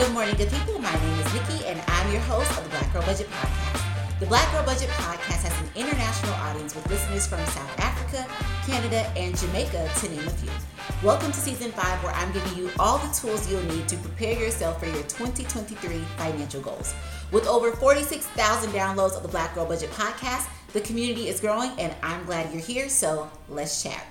Good morning, good people. My name is Nikki, and I'm your host of the Black Girl Budget Podcast. The Black Girl Budget Podcast has an international audience with listeners from South Africa, Canada, and Jamaica, to name a few. Welcome to Season 5, where I'm giving you all the tools you'll need to prepare yourself for your 2023 financial goals. With over 46,000 downloads of the Black Girl Budget Podcast, the community is growing, and I'm glad you're here, so let's chat.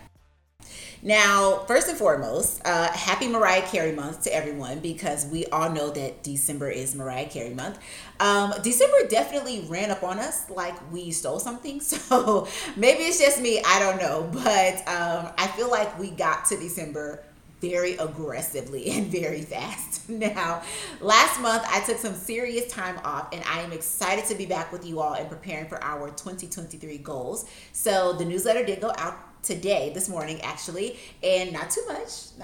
Now, first and foremost, happy Mariah Carey month to everyone, because we all know that December is Mariah Carey month. December definitely ran up on us like we stole something, so maybe it's just me, I don't know, but I feel like we got to December very aggressively and very fast. Now, last month, I took some serious time off, and I am excited to be back with you all and preparing for our 2023 goals. So the newsletter did go out today, this morning actually, and not too much,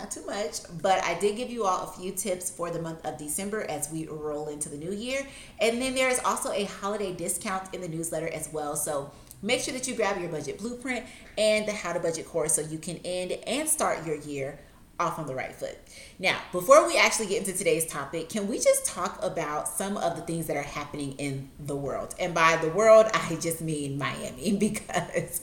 but I did give you all a few tips for the month of December as we roll into the new year. And then there is also a holiday discount in the newsletter as well, so make sure that you grab your budget blueprint and the how to budget course so you can end and start your year off on the right foot. Now, before we actually get into today's topic, can we just talk about some of the things that are happening in the world? And by the world, I just mean Miami, because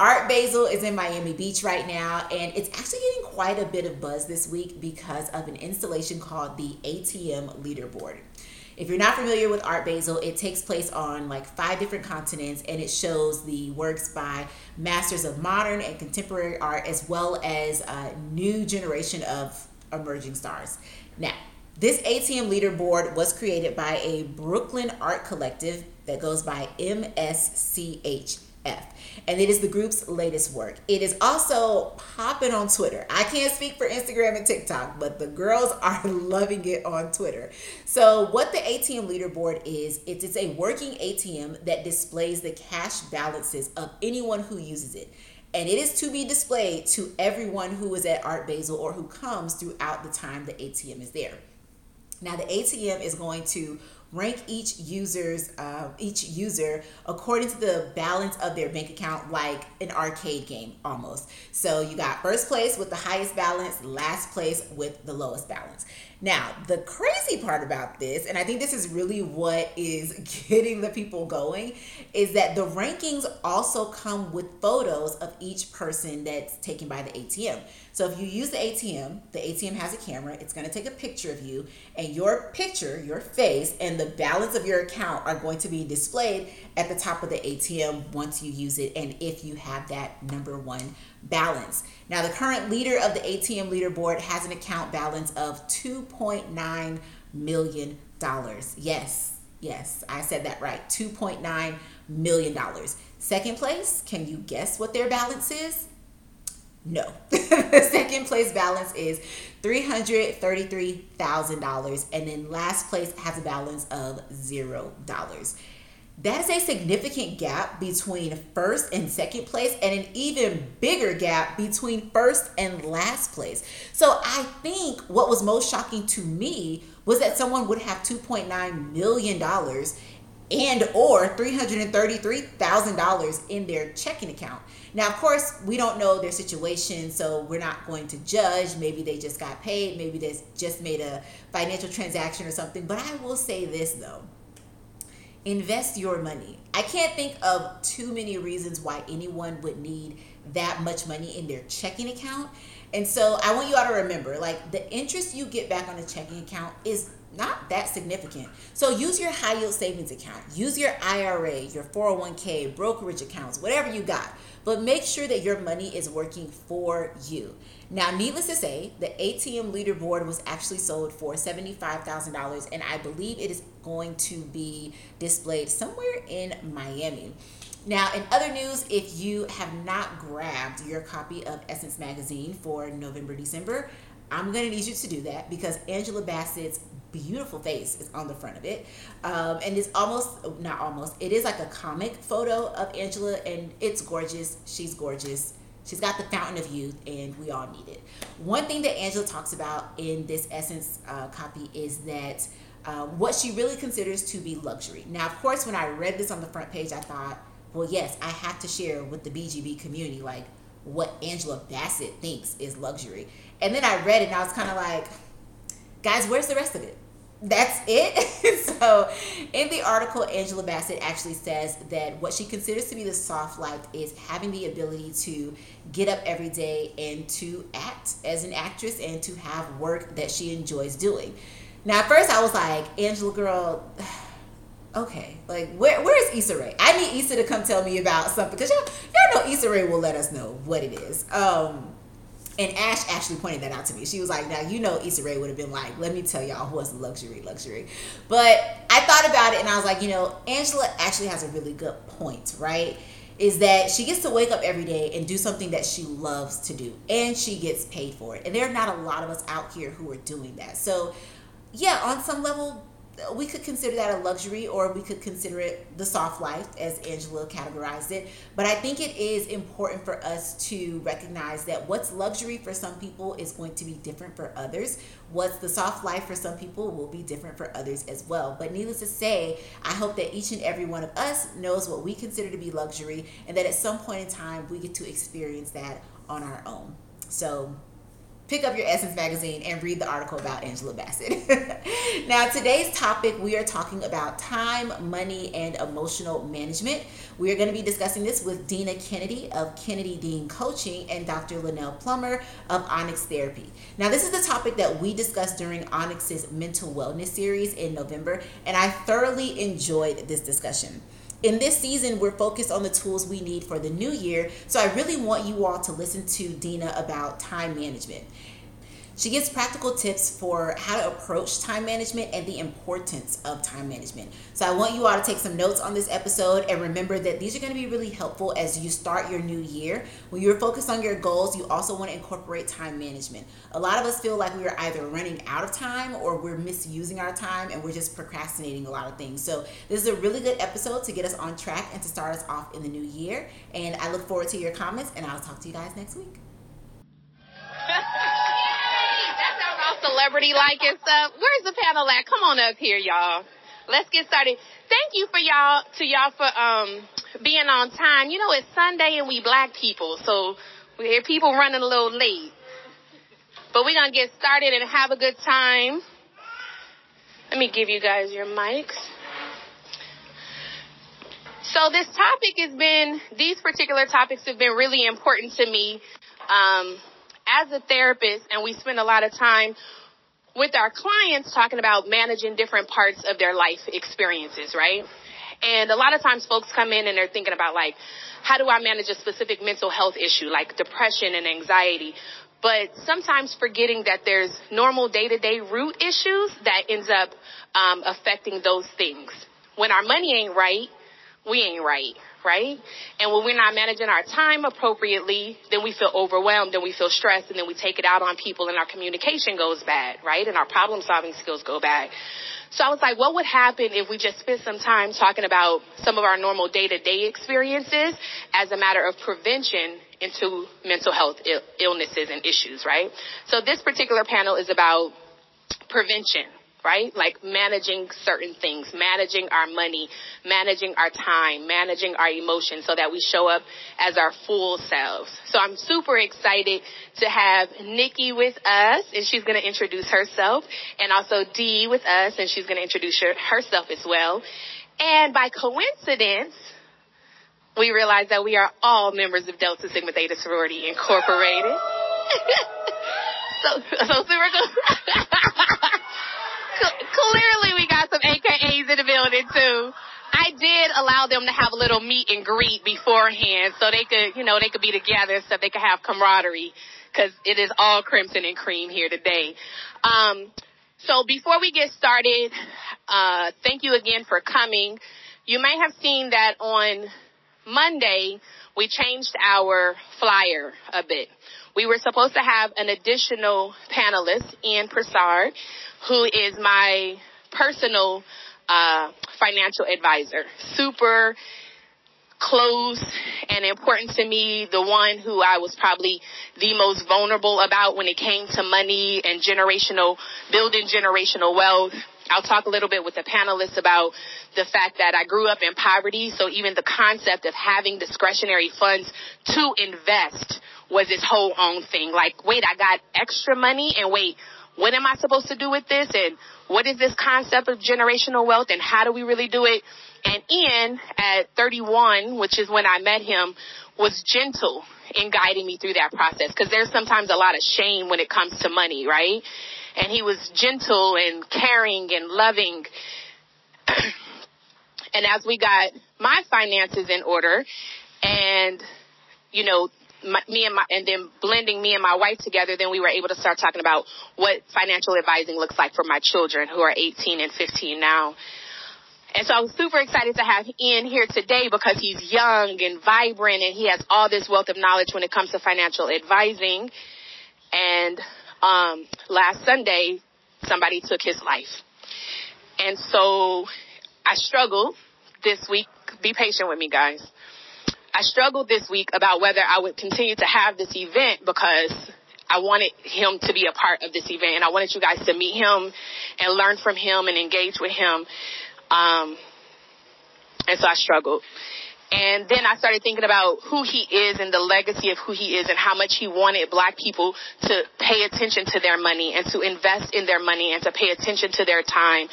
Art Basel is in Miami Beach right now, and it's actually getting quite a bit of buzz this week because of an installation called the ATM Leaderboard. If you're not familiar with Art Basel, it takes place on like 5 different continents, and it shows the works by masters of modern and contemporary art, as well as a new generation of emerging stars. Now, this ATM Leaderboard was created by a Brooklyn art collective that goes by MSCHF. And it is the group's latest work. It is also popping on Twitter. I can't speak for Instagram and TikTok, but the girls are loving it on Twitter. So what the ATM Leaderboard is, it's a working ATM that displays the cash balances of anyone who uses it. And it is to be displayed to everyone who is at Art Basel or who comes throughout the time the ATM is there. Now, the ATM is going to rank each user according to the balance of their bank account, like an arcade game almost. So you got first place with the highest balance, last place with the lowest balance. Now, the crazy part about this, and I think this is really what is getting the people going, is that the rankings also come with photos of each person that's taken by the ATM. So if you use the ATM has a camera, it's going to take a picture of you, and your picture, your face, and the balance of your account are going to be displayed at the top of the ATM once you use it, and if you have that number one balance. Now, the current leader of the ATM Leaderboard has an account balance of $2.9 million. Yes, I said that right. $2.9 million. Second place, can you guess what their balance is? No. The second place balance is $333,000, and then last place has a balance of $0. That is a significant gap between first and second place, and an even bigger gap between first and last place. So I think what was most shocking to me was that someone would have $2.9 million and or $333,000 in their checking account. Now, of course, we don't know their situation, so we're not going to judge. Maybe they just got paid. Maybe they just made a financial transaction or something. But I will say this, though. Invest your money. I can't think of too many reasons why anyone would need that much money in their checking account. And so I want you all to remember, like, the interest you get back on a checking account is not that significant. So use your high yield savings account, use your IRA, your 401k, brokerage accounts, whatever you got, but make sure that your money is working for you. Now, needless to say, the ATM Leaderboard was actually sold for $75,000, and I believe it is going to be displayed somewhere in Miami. Now, in other news, if you have not grabbed your copy of Essence Magazine for November, December, I'm going to need you to do that, because Angela Bassett's beautiful face is on the front of it. And it's it is like a comic photo of Angela, and it's gorgeous. She's gorgeous. She's got the fountain of youth, and we all need it. One thing that Angela talks about in this Essence copy is that what she really considers to be luxury. Now, of course, when I read this on the front page, I thought, well, yes, I have to share with the BGB community, like, what Angela Bassett thinks is luxury. And then I read it, and I was kind of like, guys, where's the rest of it? that's it. So in the article, Angela Bassett actually says that what she considers to be the soft life is having the ability to get up every day and to act as an actress and to have work that she enjoys doing. Now, at first I was like, Angela, girl, okay, like where is Issa Rae? I need Issa to come tell me about something, because y'all know Issa Rae will let us know what it is. And Ash actually pointed that out to me. She was like, now, Issa Rae would have been like, let me tell y'all what's luxury. But I thought about it and I was like, Angela actually has a really good point, right? Is that she gets to wake up every day and do something that she loves to do. And she gets paid for it. And there are not a lot of us out here who are doing that. So yeah, on some level, we could consider that a luxury, or we could consider it the soft life, as Angela categorized it. But I think it is important for us to recognize that what's luxury for some people is going to be different for others. What's the soft life for some people will be different for others as well. But needless to say, I hope that each and every one of us knows what we consider to be luxury, and that at some point in time, we get to experience that on our own. So pick up your Essence magazine and read the article about Angela Bassett. Now, today's topic, we are talking about time, money, and emotional management. We are going to be discussing this with Dina Kennedy of Kennedy Dean Coaching and Dr. Linnell Plummer of Onyx Therapy. Now, this is the topic that we discussed during Onyx's mental wellness series in November, and I thoroughly enjoyed this discussion. In this season, we're focused on the tools we need for the new year, so I really want you all to listen to Dina about time management. She gives practical tips for how to approach time management and the importance of time management. So I want you all to take some notes on this episode, and remember that these are going to be really helpful as you start your new year. When you're focused on your goals, you also want to incorporate time management. A lot of us feel like we are either running out of time or we're misusing our time and we're just procrastinating a lot of things. So this is a really good episode to get us on track and to start us off in the new year. And I look forward to your comments, and I'll talk to you guys next week. Celebrity like and stuff. Where's the panel at? Come on up here, y'all. Let's get started. Thank you for being on time. It's Sunday and we black people, so we hear people running a little late. But we're going to get started and have a good time. Let me give you guys your mics. So this topic these particular topics have been really important to me. As a therapist, and we spend a lot of time with our clients talking about managing different parts of their life experiences, right? And a lot of times folks come in and they're thinking about, like, how do I manage a specific mental health issue like depression and anxiety? But sometimes forgetting that there's normal day-to-day root issues that ends up affecting those things. When our money ain't right, we ain't right, right? And when we're not managing our time appropriately, then we feel overwhelmed and we feel stressed, and then we take it out on people, and our communication goes bad, right? And our problem-solving skills go bad. So I was like, what would happen if we just spent some time talking about some of our normal day-to-day experiences as a matter of prevention into mental health illnesses and issues, right? So this particular panel is about prevention, right? Like managing certain things, managing our money, managing our time, managing our emotions, so that we show up as our full selves. So I'm super excited to have Nikki with us, and she's going to introduce herself, and also Dee with us, and she's going to introduce herself as well. And by coincidence, we realized that we are all members of Delta Sigma Theta Sorority Incorporated. so super cool. Clearly, we got some AKAs in the building, too. I did allow them to have a little meet and greet beforehand so they could, they could be together, so they could have camaraderie, because it is all crimson and cream here today. So before we get started, thank you again for coming. You may have seen that on Monday, we changed our flyer a bit. We were supposed to have an additional panelist, Ian Prasad, who is my personal financial advisor. Super close and important to me, the one who I was probably the most vulnerable about when it came to money and building generational wealth. I'll talk a little bit with the panelists about the fact that I grew up in poverty, so even the concept of having discretionary funds to invest was this whole own thing. Like, wait, I got extra money, and wait, What am I supposed to do with this? And what is this concept of generational wealth? And how do we really do it? And Ian, at 31, which is when I met him, was gentle in guiding me through that process, because there's sometimes a lot of shame when it comes to money, right? And he was gentle and caring and loving. And as we got my finances in order and, you know, and then blending me and my wife together, then we were able to start talking about what financial advising looks like for my children, who are 18 and 15 now. And so I was super excited to have Ian here today, because he's young and vibrant and he has all this wealth of knowledge when it comes to financial advising. And last Sunday, somebody took his life. And so I struggled this week. Be patient with me, guys. I struggled this week about whether I would continue to have this event, because I wanted him to be a part of this event. And I wanted you guys to meet him and learn from him and engage with him. And so I struggled. And then I started thinking about who he is and the legacy of who he is, and how much he wanted Black people to pay attention to their money and to invest in their money and to pay attention to their time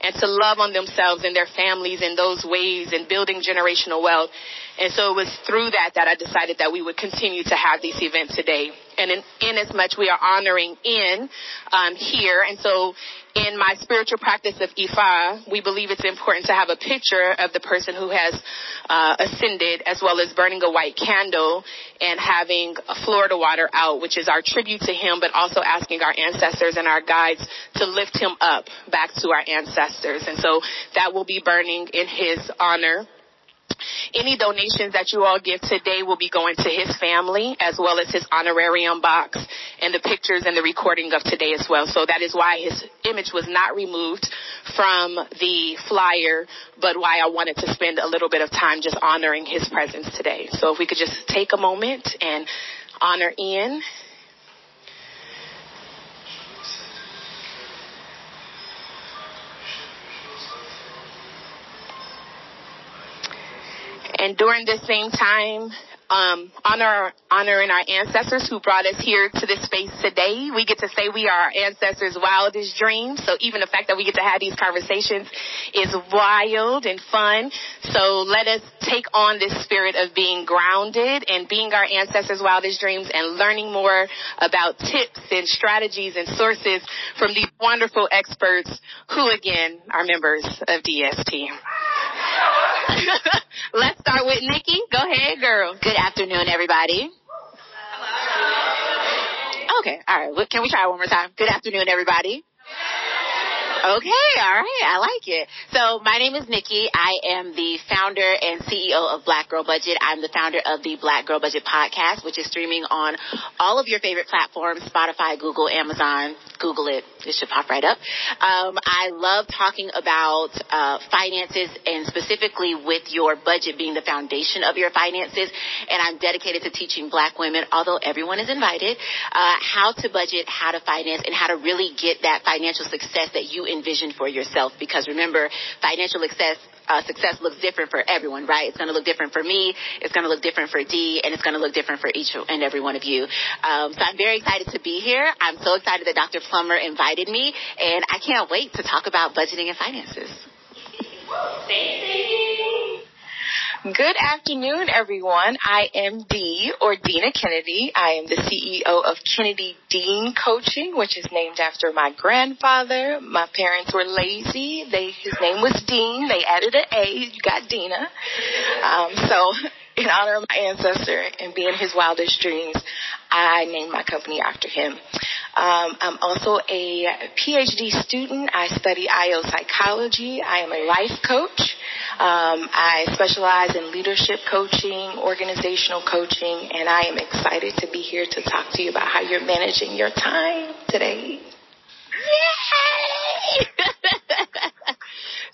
and to love on themselves and their families in those ways, and building generational wealth. And so it was through that that I decided that we would continue to have this event today. And in as much we are honoring Ian here. And so in my spiritual practice of Ifa, we believe it's important to have a picture of the person who has ascended, as well as burning a white candle and having Florida water out, which is our tribute to him, but also asking our ancestors and our guides to lift him up back to our ancestors. And so that will be burning in his honor. Any donations that you all give today will be going to his family, as well as his honorarium box and the pictures and the recording of today as well. So that is why his image was not removed from the flyer, but why I wanted to spend a little bit of time just honoring his presence today. So if we could just take a moment and honor Ian. And during this same time, honoring our ancestors who brought us here to this space today, we get to say we are our ancestors' wildest dreams. So even the fact that we get to have these conversations is wild and fun. So let us take on this spirit of being grounded and being our ancestors' wildest dreams, and learning more about tips and strategies and sources from these wonderful experts who, again, are members of DST. Let's start with Nikki. Go ahead, girl. Good afternoon, everybody. Hello. Okay, all right. Well, can we try one more time? Good afternoon, everybody. Okay, all right. I like it. So my name is Nikki. I am the founder and CEO of Black Girl Budget. I'm the founder of the Black Girl Budget Podcast, which is streaming on all of your favorite platforms, Spotify, Google, Amazon. Google it. It should pop right up. I love talking about finances, and specifically with your budget being the foundation of your finances. And I'm dedicated to teaching Black women, although everyone is invited, how to budget, how to finance, and how to really get that financial success that you envision for yourself. Because remember, financial success looks different for everyone, right? It's going to look different for me. It's going to look different for Dee, and it's going to look different for each and every one of you. So I'm very excited to be here. I'm so excited that Dr. Plummer invited me, and I can't wait to talk about budgeting and finances. Good afternoon, everyone. I am Dee, or Dina Kennedy. I am the CEO of Kennedy Dean Coaching, which is named after my grandfather. My parents were lazy. His name was Dean. They added an A. You got Dina. So in honor of my ancestor and being his wildest dreams, I named my company after him. I'm also a PhD student. I study IO psychology. I am a life coach. I specialize in leadership coaching, organizational coaching, and I am excited to be here to talk to you about how you're managing your time today. Yay!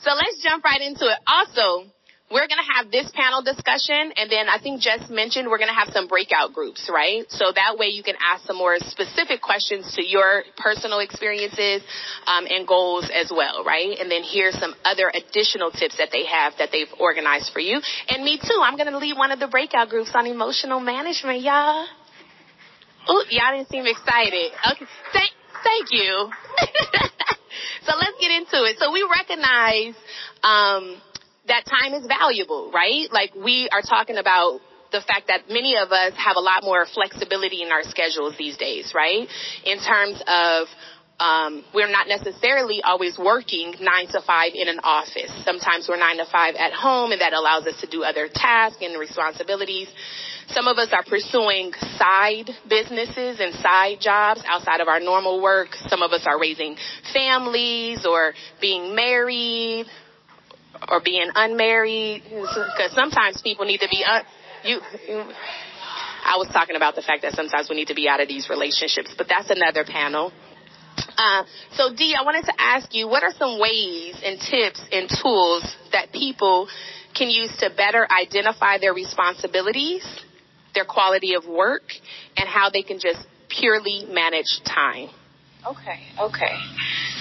So let's jump right into it. Also, we're going to have this panel discussion, and then I think Jess mentioned we're going to have some breakout groups, right? So that way you can ask some more specific questions to your personal experiences and goals as well, right? And then here's some other additional tips that they have that they've organized for you. And me too. I'm going to lead one of the breakout groups on emotional management, y'all. Ooh, y'all didn't seem excited. Okay. Thank you. So let's get into it. So we recognize that time is valuable, right? Like, we are talking about the fact that many of us have a lot more flexibility in our schedules these days, right? In terms of we're not necessarily always working 9 to 5 in an office. Sometimes we're 9 to 5 at home, and that allows us to do other tasks and responsibilities. Some of us are pursuing side businesses and side jobs outside of our normal work. Some of us are raising families or being married or being unmarried, because sometimes people need to be I was talking about the fact that sometimes we need to be out of these relationships, but that's another panel. So, Dee, I wanted to ask you, what are some ways and tips and tools that people can use to better identify their responsibilities, their quality of work, and how they can just purely manage time? Okay.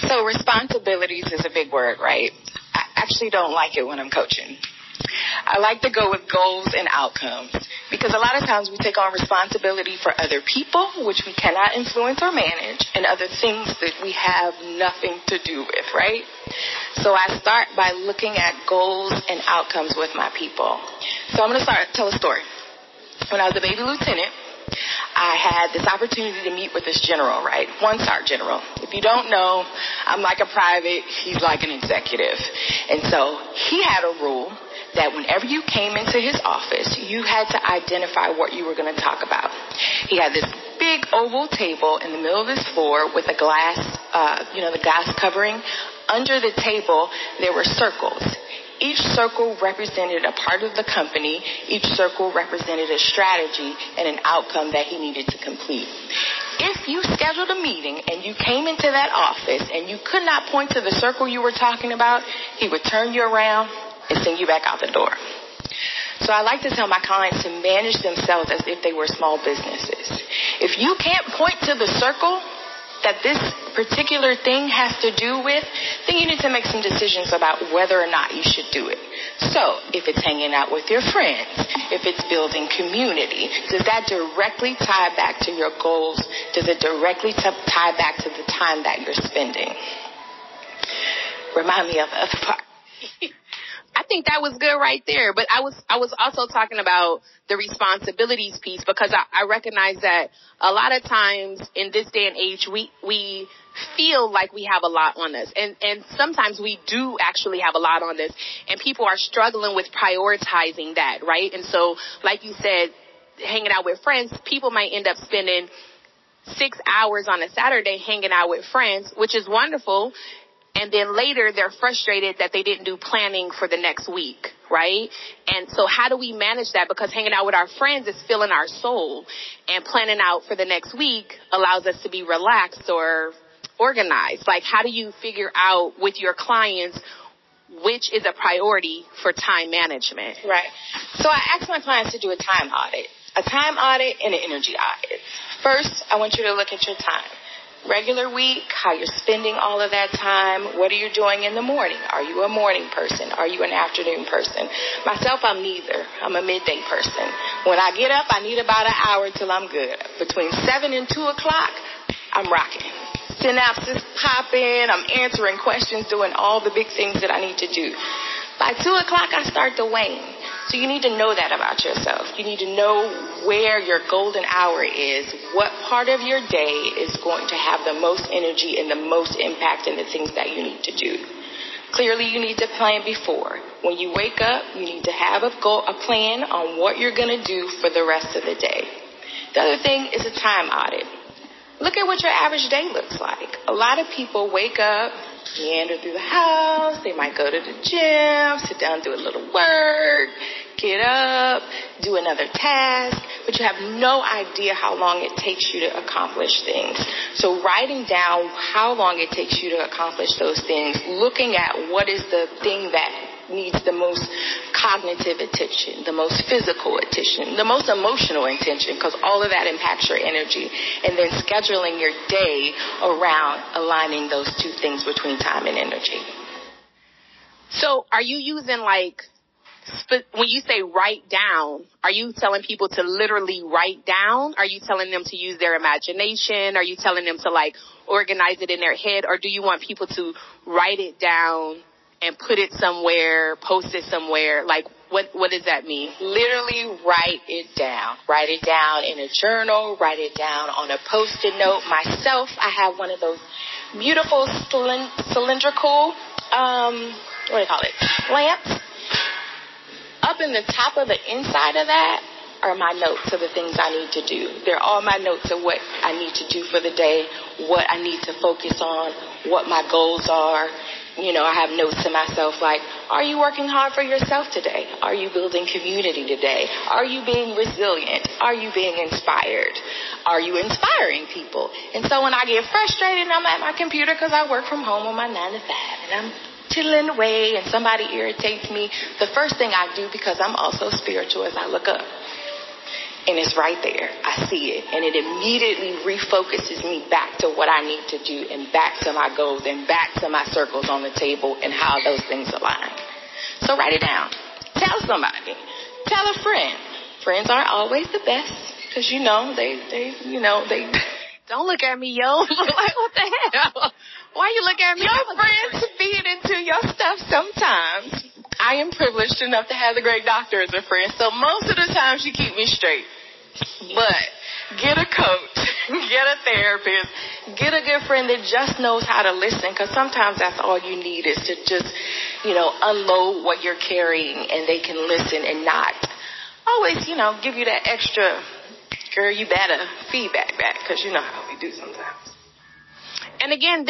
So responsibilities is a big word, right? I actually don't like it when I'm coaching. I like to go with goals and outcomes, because a lot of times we take on responsibility for other people, which we cannot influence or manage, and other things that we have nothing to do with, right? So I start by looking at goals and outcomes with my people. So I'm going to tell a story. When I was a baby lieutenant, I had this opportunity to meet with this general, right? One-star general. If you don't know, I'm like a private, he's like an executive. And so he had a rule that whenever you came into his office, you had to identify what you were going to talk about. He had this big oval table in the middle of his floor with a glass, the glass covering. Under the table, there were circles. Each circle represented a part of the company. Each circle represented a strategy and an outcome that he needed to complete. If you scheduled a meeting and you came into that office and you could not point to the circle you were talking about, he would turn you around and send you back out the door. So I like to tell my clients to manage themselves as if they were small businesses. If you can't point to the circle that this particular thing has to do with, then you need to make some decisions about whether or not you should do it. So if it's hanging out with your friends, if it's building community, does that directly tie back to your goals? Does it directly tie back to the time that you're spending? Remind me of the other part. I think that was good right there. But I was also talking about the responsibilities piece, because I recognize that a lot of times in this day and age, we feel like we have a lot on us. And sometimes we do actually have a lot on us, and people are struggling with prioritizing that, right? And so, like you said, hanging out with friends, people might end up spending 6 hours on a Saturday hanging out with friends, which is wonderful. And then later, they're frustrated that they didn't do planning for the next week, right? And so how do we manage that? Because hanging out with our friends is filling our soul, and planning out for the next week allows us to be relaxed or organized. Like, how do you figure out with your clients which is a priority for time management? Right. So I ask my clients to do a time audit and an energy audit. First, I want you to look at your time. Regular week, how you're spending all of that time. What are you doing in the morning? Are you a morning person? Are you an afternoon person? Myself, I'm neither. I'm a midday person. When I get up, I need about an hour till I'm good. Between 7 and 2 o'clock, I'm rocking. Synapses popping. I'm answering questions, doing all the big things that I need to do. By 2 o'clock, I start to wane. So you need to know that about yourself. You need to know where your golden hour is, what part of your day is going to have the most energy and the most impact in the things that you need to do. Clearly, you need to plan before. When you wake up, you need to have a goal, a plan on what you're going to do for the rest of the day. The other thing is a time audit. Look at what your average day looks like. A lot of people wake up, meander through the house, they might go to the gym, sit down, do a little work, get up, do another task, but you have no idea how long it takes you to accomplish things. So writing down how long it takes you to accomplish those things, looking at what is the thing that needs the most cognitive attention, the most physical attention, the most emotional attention, because all of that impacts your energy. And then scheduling your day around aligning those two things between time and energy. So are you using like When you say write down, are you telling people to literally write down? Are you telling them to use their imagination? Are you telling them to like organize it in their head? Or do you want people to write it down and put it somewhere, post it somewhere? Like, what does that mean? Literally write it down. Write it down in a journal. Write it down on a Post-it note. Myself, I have one of those beautiful cylindrical, what do you call it, lamps. Up in the top of the inside of that are my notes of the things I need to do. They're all my notes of what I need to do for the day, what I need to focus on, what my goals are. You know, I have notes to myself like, are you working hard for yourself today? Are you building community today? Are you being resilient? Are you being inspired? Are you inspiring people? And so when I get frustrated, I'm at my computer because I work from home on my 9 to 5 and I'm chilling away and somebody irritates me, the first thing I do, because I'm also spiritual, is I look up. And it's right there. I see it. And it immediately refocuses me back to what I need to do and back to my goals and back to my circles on the table and how those things align. So write it down. Tell somebody. Tell a friend. Friends aren't always the best because, you know, they don't look at me, yo. Like, what the hell? Why you look at me? Your friends feed into your stuff sometimes. I am privileged enough to have the great doctor as a friend, so most of the time she keep me straight. But get a coach, get a therapist, get a good friend that just knows how to listen, because sometimes that's all you need is to just, you know, unload what you're carrying, and they can listen and not always, you know, give you that extra, girl, you better feedback back, because you know how we do sometimes. And again,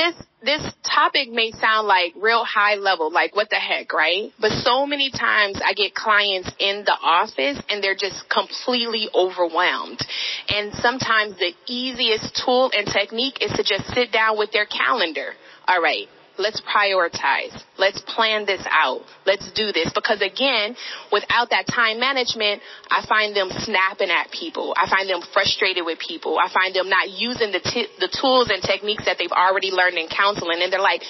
this topic may sound like real high level, like what the heck, right? But so many times I get clients in the office and they're just completely overwhelmed. And sometimes the easiest tool and technique is to just sit down with their calendar. All right, let's prioritize. Let's plan this out. Let's do this. Because again, without that time management, I find them snapping at people. I find them frustrated with people. I find them not using the tools and techniques that they've already learned in counseling. And they're like,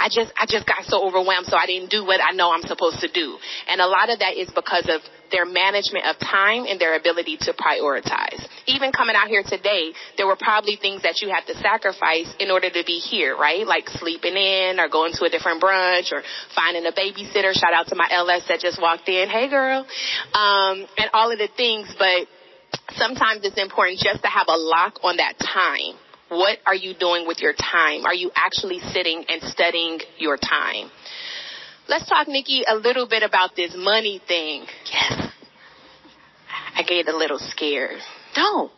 I just got so overwhelmed, so I didn't do what I know I'm supposed to do. And a lot of that is because of their management of time and their ability to prioritize. Even coming out here today, there were probably things that you had to sacrifice in order to be here, right? Like sleeping in or going to a different brunch or finding a babysitter. Shout out to my LS that just walked in. Hey, girl. And all of the things. But sometimes it's important just to have a lock on that time. What are you doing with your time? Are you actually sitting and studying your time? Let's talk, Nikki, a little bit about this money thing. Yes. I get a little scared. Don't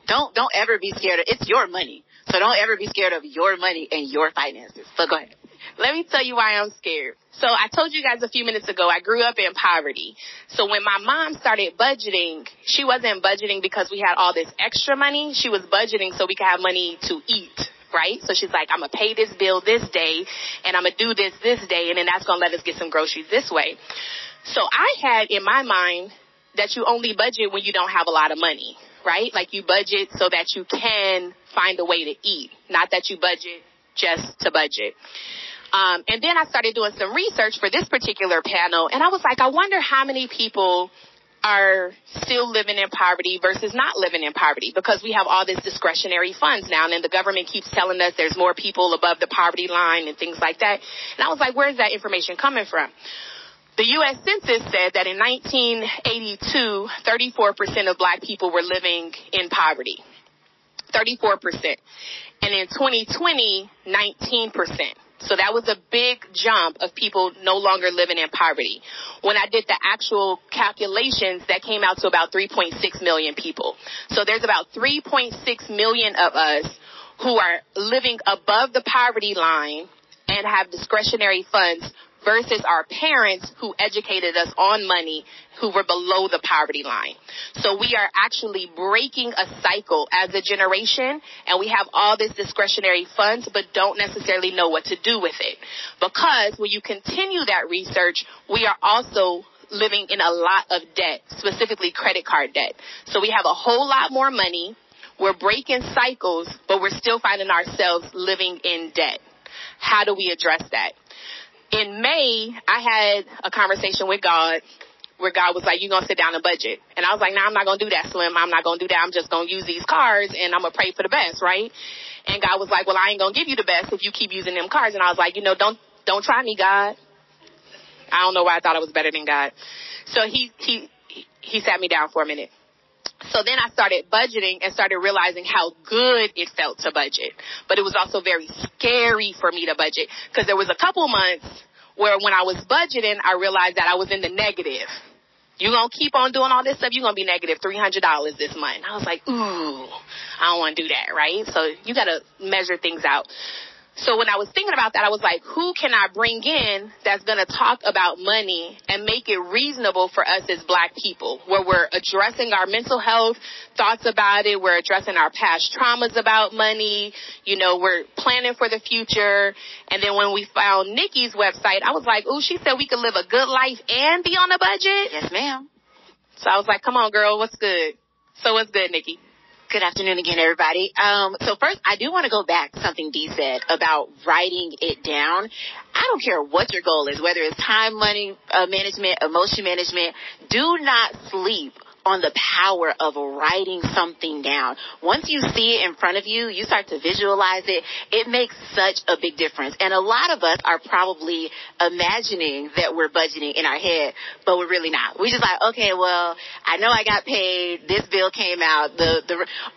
ever be scared. It's your money. So don't ever be scared of your money and your finances. But go ahead. Let me tell you why I'm scared. So I told you guys a few minutes ago, I grew up in poverty. So when my mom started budgeting, she wasn't budgeting because we had all this extra money. She was budgeting so we could have money to eat, right? So she's like, I'm going to pay this bill this day, and I'm going to do this day, and then that's going to let us get some groceries this way. So I had in my mind that you only budget when you don't have a lot of money, right? Like you budget so that you can find a way to eat, not that you budget just to budget. And then I started doing some research for this particular panel, and I was like, I wonder how many people are still living in poverty versus not living in poverty, because we have all this discretionary funds now, and then the government keeps telling us there's more people above the poverty line and things like that. And I was like, where's that information coming from? The U.S. Census said that in 1982, 34% of black people were living in poverty. 34%. And in 2020, 19%. So that was a big jump of people no longer living in poverty. When I did the actual calculations, that came out to about 3.6 million people. So there's about 3.6 million of us who are living above the poverty line and have discretionary funds versus our parents who educated us on money, who were below the poverty line. So we are actually breaking a cycle as a generation, and we have all this discretionary funds but don't necessarily know what to do with it. Because when you continue that research, we are also living in a lot of debt, specifically credit card debt. So we have a whole lot more money. We're breaking cycles, but we're still finding ourselves living in debt. How do we address that? In May, I had a conversation with God where God was like, you're going to sit down and budget. And I was like, nah, I'm not going to do that, Slim. I'm not going to do that. I'm just going to use these cards and I'm going to pray for the best, right? And God was like, well, I ain't going to give you the best if you keep using them cards. And I was like, you know, don't try me, God. I don't know why I thought I was better than God. So he sat me down for a minute. So then I started budgeting and started realizing how good it felt to budget. But it was also very scary for me to budget because there was a couple months where when I was budgeting, I realized that I was in the negative. You're going to keep on doing all this stuff. You're going to be negative $300 this month. I was like, ooh, I don't want to do that, right? So you got to measure things out. So when I was thinking about that, I was like, who can I bring in that's going to talk about money and make it reasonable for us as Black people, where we're addressing our mental health thoughts about it, we're addressing our past traumas about money, you know, we're planning for the future. And then when we found Nikki's website, I was like, ooh, she said we could live a good life and be on a budget. Yes, ma'am. So I was like, come on, girl, what's good? So what's good, Nikki? Good afternoon again, everybody. So first, I do want to go back to something Dee said about writing it down. I don't care what your goal is, whether it's time, money management, emotion management, do not sleep on the power of writing something down. Once you see it in front of you, you start to visualize it. It makes such a big difference. And a lot of us are probably imagining that we're budgeting in our head, but we're really not. We're just like, okay, well, I know I got paid. This bill came out.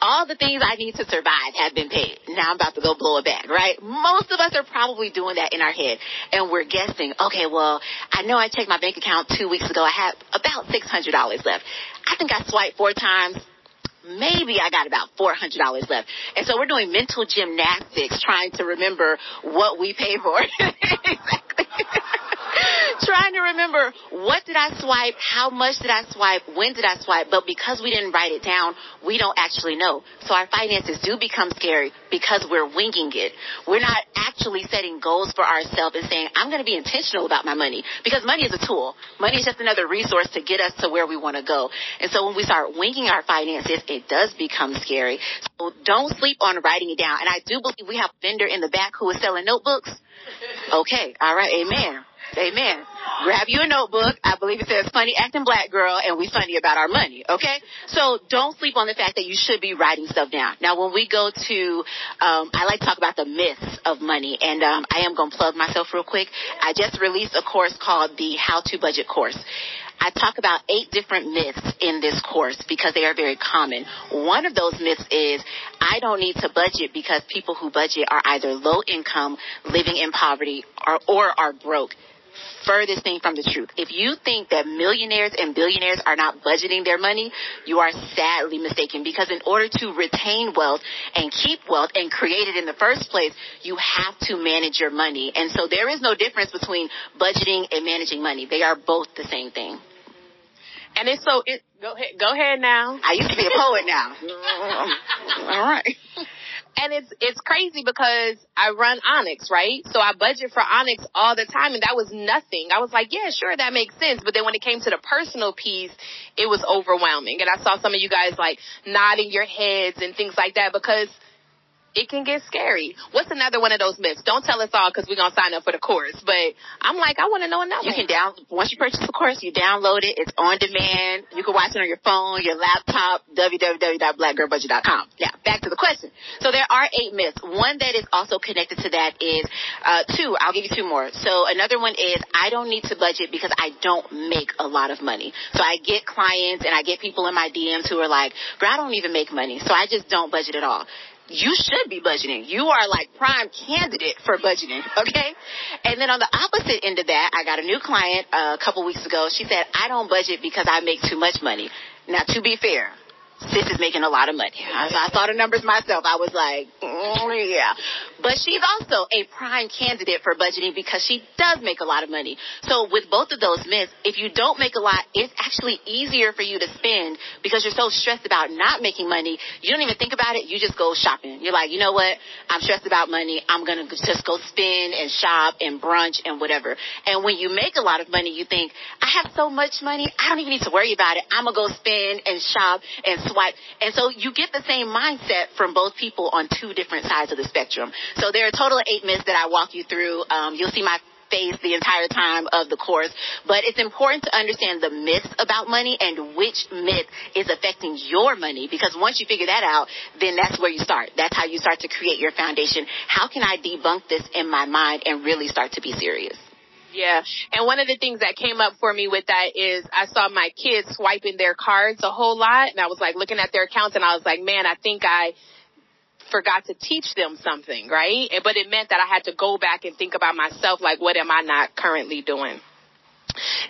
All the things I need to survive have been paid. Now I'm about to go blow it back, right? Most of us are probably doing that in our head. And we're guessing, okay, well, I know I checked my bank account 2 weeks ago. I have about $600 left. I think I swiped 4 times. Maybe I got about $400 left. And so we're doing mental gymnastics trying to remember what we pay for. Exactly. Trying to remember, what did I swipe? How much did I swipe? When did I swipe? But because we didn't write it down, we don't actually know. So our finances do become scary because we're winging it. We're not actually setting goals for ourselves and saying, I'm going to be intentional about my money, because money is a tool. Money is just another resource to get us to where we want to go. And so when we start winging our finances, it does become scary. So don't sleep on writing it down. And I do believe we have a vendor in the back who is selling notebooks. Okay. All right. Amen. Amen. Grab you a notebook. I believe it says funny acting Black girl, and we funny about our money. Okay. So don't sleep on the fact that you should be writing stuff down. Now, when we go to, I like to talk about the myths of money, and I am going to plug myself real quick. I just released a course called the How to Budget course. I talk about 8 different myths in this course because they are very common. One of those myths is, I don't need to budget because people who budget are either low income, living in poverty, or are broke. Furthest thing from the truth. If you think that millionaires and billionaires are not budgeting their money, you are sadly mistaken, because in order to retain wealth and keep wealth and create it in the first place, you have to manage your money. And so there is no difference between budgeting and managing money. They are both the same thing. And it's so, go ahead now. I used to be a poet now. All right. And it's crazy because I run Onyx, right? So I budget for Onyx all the time, and that was nothing. I was like, yeah, sure, that makes sense. But then when it came to the personal piece, it was overwhelming. And I saw some of you guys like nodding your heads and things like that, because it can get scary. What's another one of those myths? Don't tell us all because we're going to sign up for the course. But I'm like, I want to know another. You can once you purchase the course, you download it. It's on demand. You can watch it on your phone, your laptop, www.blackgirlbudget.com. Now, back to the question. So there are 8 myths. One that is also connected to that is 2. I'll give you 2 more. So another one is, I don't need to budget because I don't make a lot of money. So I get clients and I get people in my DMs who are like, girl, I don't even make money, so I just don't budget at all. You should be budgeting. You are like prime candidate for budgeting, okay? And then on the opposite end of that, I got a new client a couple weeks ago. She said, I don't budget because I make too much money. Now, to be fair, sis is making a lot of money. I saw the numbers myself. I was like, yeah. But she's also a prime candidate for budgeting because she does make a lot of money. So with both of those myths, if you don't make a lot, it's actually easier for you to spend because you're so stressed about not making money. You don't even think about it. You just go shopping. You're like, you know what? I'm stressed about money. I'm going to just go spend and shop and brunch and whatever. And when you make a lot of money, you think, I have so much money, I don't even need to worry about it. I'm going to go spend and shop and swipe. And so you get the same mindset from both people on 2 different sides of the spectrum. So there are a total of 8 myths that I walk you through. You'll see my face the entire time of the course. But it's important to understand the myths about money and which myth is affecting your money, because once you figure that out, then that's where you start. That's how you start to create your foundation. How can I debunk this in my mind and really start to be serious? Yeah. And one of the things that came up for me with that is I saw my kids swiping their cards a whole lot. And I was like looking at their accounts and I was like, man, I think I forgot to teach them something. Right. But it meant that I had to go back and think about myself, like, what am I not currently doing?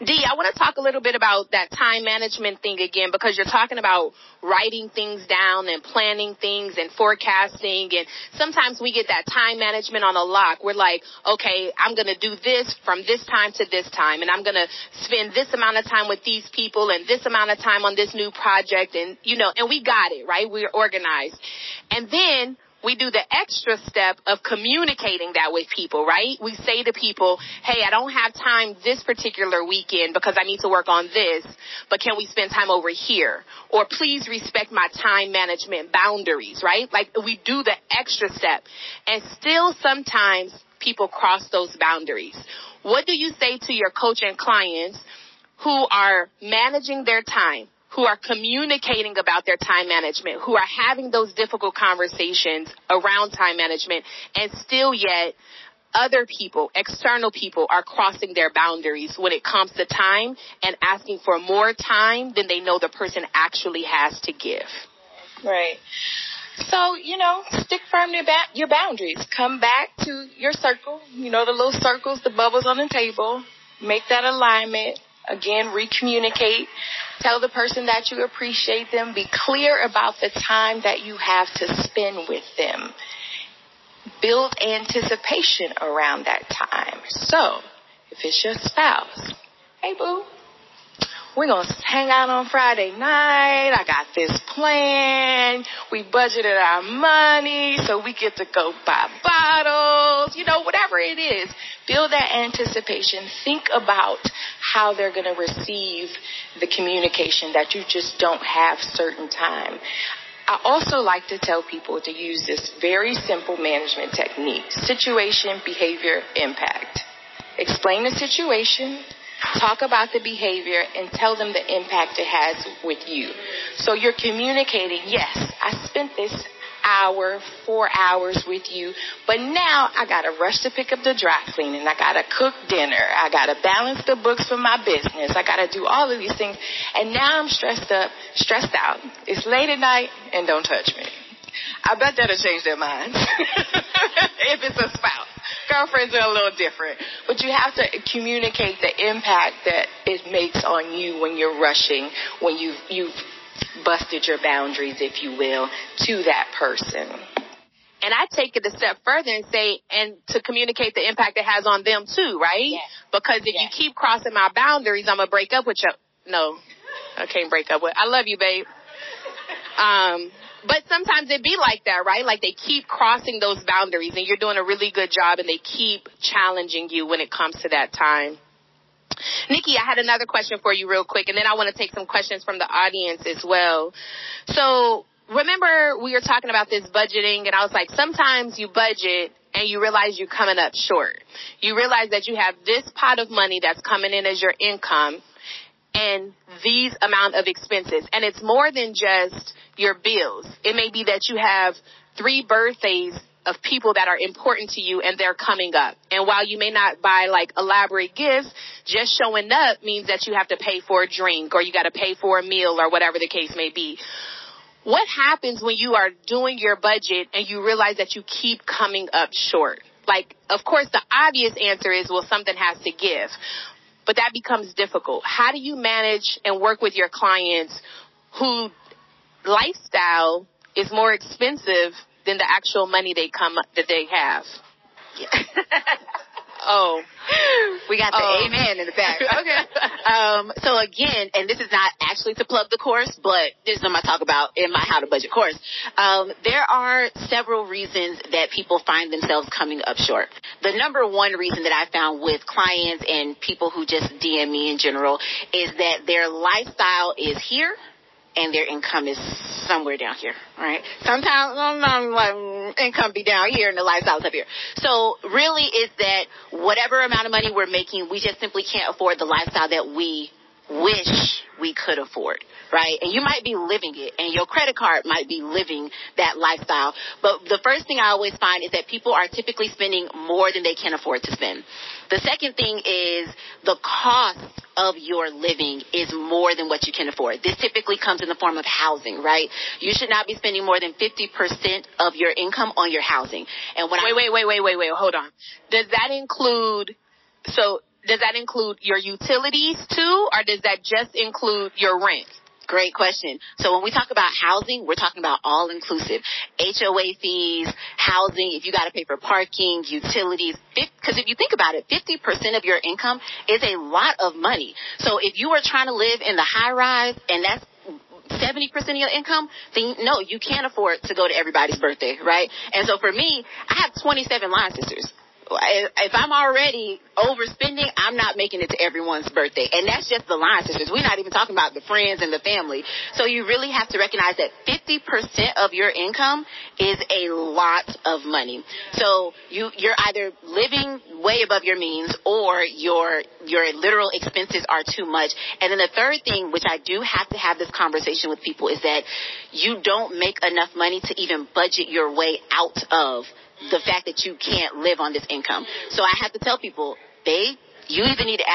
Dee, I want to talk a little bit about that time management thing again, because you're talking about writing things down and planning things and forecasting. And sometimes we get that time management on a lock. We're like, okay, I'm going to do this from this time to this time, and I'm going to spend this amount of time with these people and this amount of time on this new project. And, you know, and we got it, right? We're organized. And then we do the extra step of communicating that with people, right? We say to people, hey, I don't have time this particular weekend because I need to work on this, but can we spend time over here? Or please respect my time management boundaries, right? Like, we do the extra step, and still sometimes people cross those boundaries. What do you say to your coach and clients who are managing their time, who are communicating about their time management, who are having those difficult conversations around time management, and still yet other people, external people, are crossing their boundaries when it comes to time and asking for more time than they know the person actually has to give? Right. So, you know, stick firm to your boundaries. Come back to your circle, you know, the little circles, the bubbles on the table. Make that alignment. Again, recommunicate. Tell the person that you appreciate them. Be clear about the time that you have to spend with them. Build anticipation around that time. So, if it's your spouse, hey, boo, we're going to hang out on Friday night. I got this plan. We budgeted our money, so we get to go buy bottles, you know, whatever it is. Build that anticipation. Think about how they're going to receive the communication that you just don't have certain time. I also like to tell people to use this very simple management technique: situation, behavior, impact. Explain the situation, talk about the behavior, and tell them the impact it has with you. So you're communicating, yes, I spent this hour, 4 hours with you, but now I got to rush to pick up the dry cleaning. I got to cook dinner. I got to balance the books for my business. I got to do all of these things. And now I'm stressed out. It's late at night, and don't touch me. I bet that'll change their minds if it's a spouse. Girlfriends are a little different, but you have to communicate the impact that it makes on you when you're rushing, when you've busted your boundaries, if you will, to that person. And I take it a step further and say, and to communicate the impact it has on them too, right? Yes. Because if you keep crossing my boundaries, I'm going to break up with you. No, I can't break up with. I love you, babe. But sometimes it be like that, right? Like, they keep crossing those boundaries, and you're doing a really good job, and they keep challenging you when it comes to that time. Nikki, I had another question for you real quick, and then I want to take some questions from the audience as well. So remember we were talking about this budgeting, and I was like, sometimes you budget and you realize you're coming up short. You realize that you have this pot of money that's coming in as your income and these amount of expenses. And it's more than just your bills. It may be that you have 3 birthdays of people that are important to you and they're coming up. And while you may not buy like elaborate gifts, just showing up means that you have to pay for a drink or you got to pay for a meal or whatever the case may be. What happens when you are doing your budget and you realize that you keep coming up short? Like, of course, the obvious answer is, well, something has to give. But that becomes difficult. How do you manage and work with your clients whose lifestyle is more expensive than the actual money that they have? Yeah. Oh, we got the amen in the back. Okay. So again, and this is not actually to plug the course, but this is something I talk about in my How to Budget course. There are several reasons that people find themselves coming up short. The number one reason that I found with clients and people who just DM me in general is that their lifestyle is here and their income is somewhere down here, right? Sometimes I'm like, income be down here and the lifestyle's up here. So really it's that whatever amount of money we're making, we just simply can't afford the lifestyle that we wish we could afford, right? And you might be living it, and your credit card might be living that lifestyle. But the first thing I always find is that people are typically spending more than they can afford to spend. The second thing is the cost of your living is more than what you can afford. This typically comes in the form of housing, right? You should not be spending more than 50% of your income on your housing. And when wait, hold on. Does that include your utilities too, or does that just include your rent? Great question. So when we talk about housing, we're talking about all-inclusive. HOA fees, housing, if you got to pay for parking, utilities. Because if you think about it, 50% of your income is a lot of money. So if you are trying to live in the high-rise and that's 70% of your income, then no, you can't afford to go to everybody's birthday, right? And so for me, I have 27 line sisters. If I'm already overspending, I'm not making it to everyone's birthday. And that's just the line sisters. We're not even talking about the friends and the family. So you really have to recognize that 50% of your income is a lot of money. So you're either living way above your means or your literal expenses are too much. And then the third thing, which I do have to have this conversation with people, is that you don't make enough money to even budget your way out of the fact that you can't live on this income. So I have to tell people, you either need to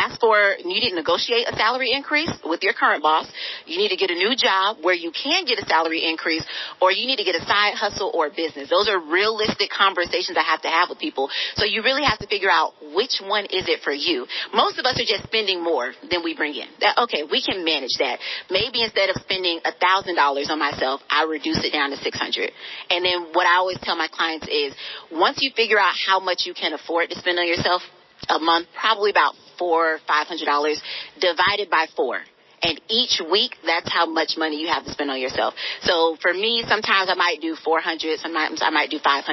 you need to negotiate a salary increase with your current boss. You need to get a new job where you can get a salary increase, or you need to get a side hustle or a business. Those are realistic conversations I have to have with people. So you really have to figure out which one is it for you. Most of us are just spending more than we bring in. Okay, we can manage that. Maybe instead of spending $1,000 on myself, I reduce it down to $600. And then what I always tell my clients is, once you figure out how much you can afford to spend on yourself, a month, probably about $400 or $500, divided by 4. And each week, that's how much money you have to spend on yourself. So for me, sometimes I might do $400, sometimes I might do $500.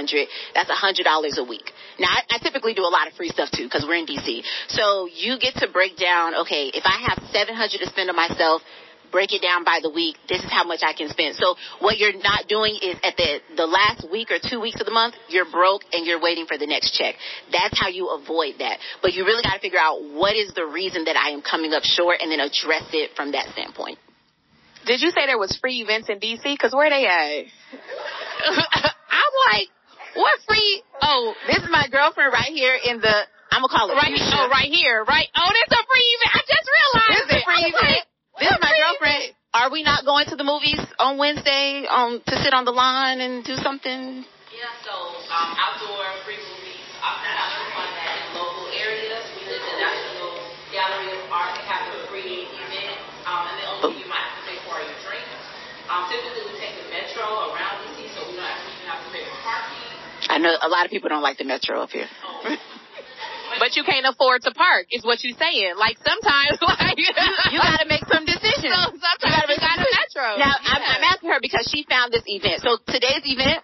That's $100 a week. Now, I typically do a lot of free stuff too, because we're in DC. So you get to break down, okay, if I have $700 to spend on myself, break it down by the week. This is how much I can spend. So what you're not doing is at the last week or 2 weeks of the month, you're broke and you're waiting for the next check. That's how you avoid that. But you really got to figure out what is the reason that I am coming up short and then address it from that standpoint. Did you say there was free events in D.C.? Because where they at? I'm like, what free? Oh, this is my girlfriend right here in the, I'm going to call it. Right here. Oh, right here. Right. Oh, that's a free event. I just realized this is a free event. This is my girlfriend. Are we not going to the movies on Wednesday to sit on the lawn and do something? Yeah, so outdoor free movies. I'm not on that in local areas. We did the National Gallery of Art. They have a free event. And then only you might have to pay for your drink. Typically, we take the metro around DC, so we don't actually have to pay for parking. I know a lot of people don't like the metro up here. Oh. But you can't afford to park, is what you're saying. Like, sometimes, like... you got to make some decisions. So sometimes you got a metro. Now, yeah. I'm asking her because she found this event. So today's event,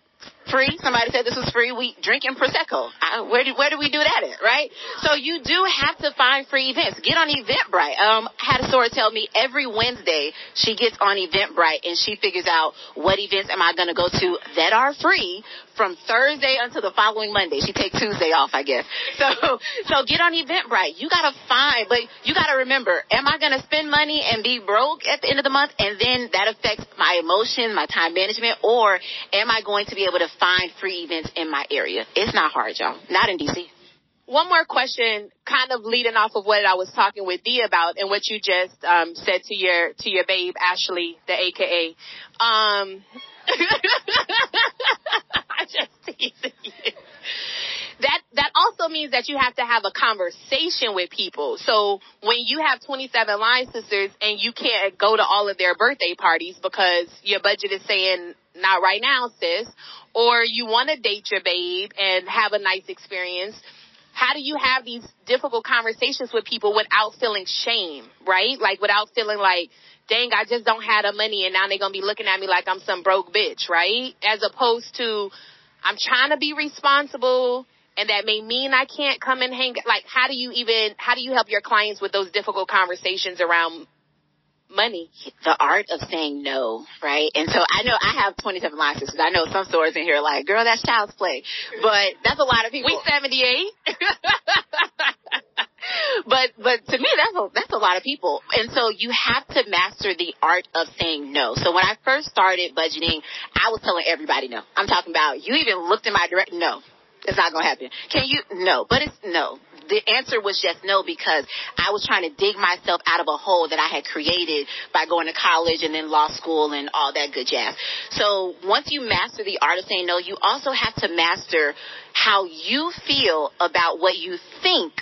free. Somebody said this was free. We drinking Prosecco. Where do we do that at, right? So you do have to find free events. Get on Eventbrite. I had a store tell me every Wednesday she gets on Eventbrite and she figures out what events am I going to go to that are free from Thursday until the following Monday. She takes Tuesday off, I guess. So get on Eventbrite. You got to find, but you got to remember, am I going to spend money and be broke at the end of the month? And then that affects my emotions, my time management, or am I going to be able to find free events in my area? It's not hard, y'all. Not in DC. One more question, kind of leading off of what I was talking with Dee about and what you just said to your babe Ashley, the AKA. I just teased you. That also means that you have to have a conversation with people. So when you have 27 line sisters and you can't go to all of their birthday parties because your budget is saying not right now, sis, or you want to date your babe and have a nice experience, how do you have these difficult conversations with people without feeling shame, right? Like, without feeling like, dang, I just don't have the money and now they're going to be looking at me like I'm some broke bitch, right? As opposed to, I'm trying to be responsible and that may mean I can't come and hang. Like, how do you help your clients with those difficult conversations around money, the art of saying no, right? And so I know I have 27 line sisters. I know some stores in here are like, girl, that's child's play. But that's a lot of people. We 78. But to me, that's a lot of people. And so you have to master the art of saying no. So when I first started budgeting, I was telling everybody no. I'm talking about, you even looked in my direction, no. It's not going to happen. Can you? No. But it's no. The answer was just no, because I was trying to dig myself out of a hole that I had created by going to college and then law school and all that good jazz. So once you master the art of saying no, you also have to master how you feel about what you think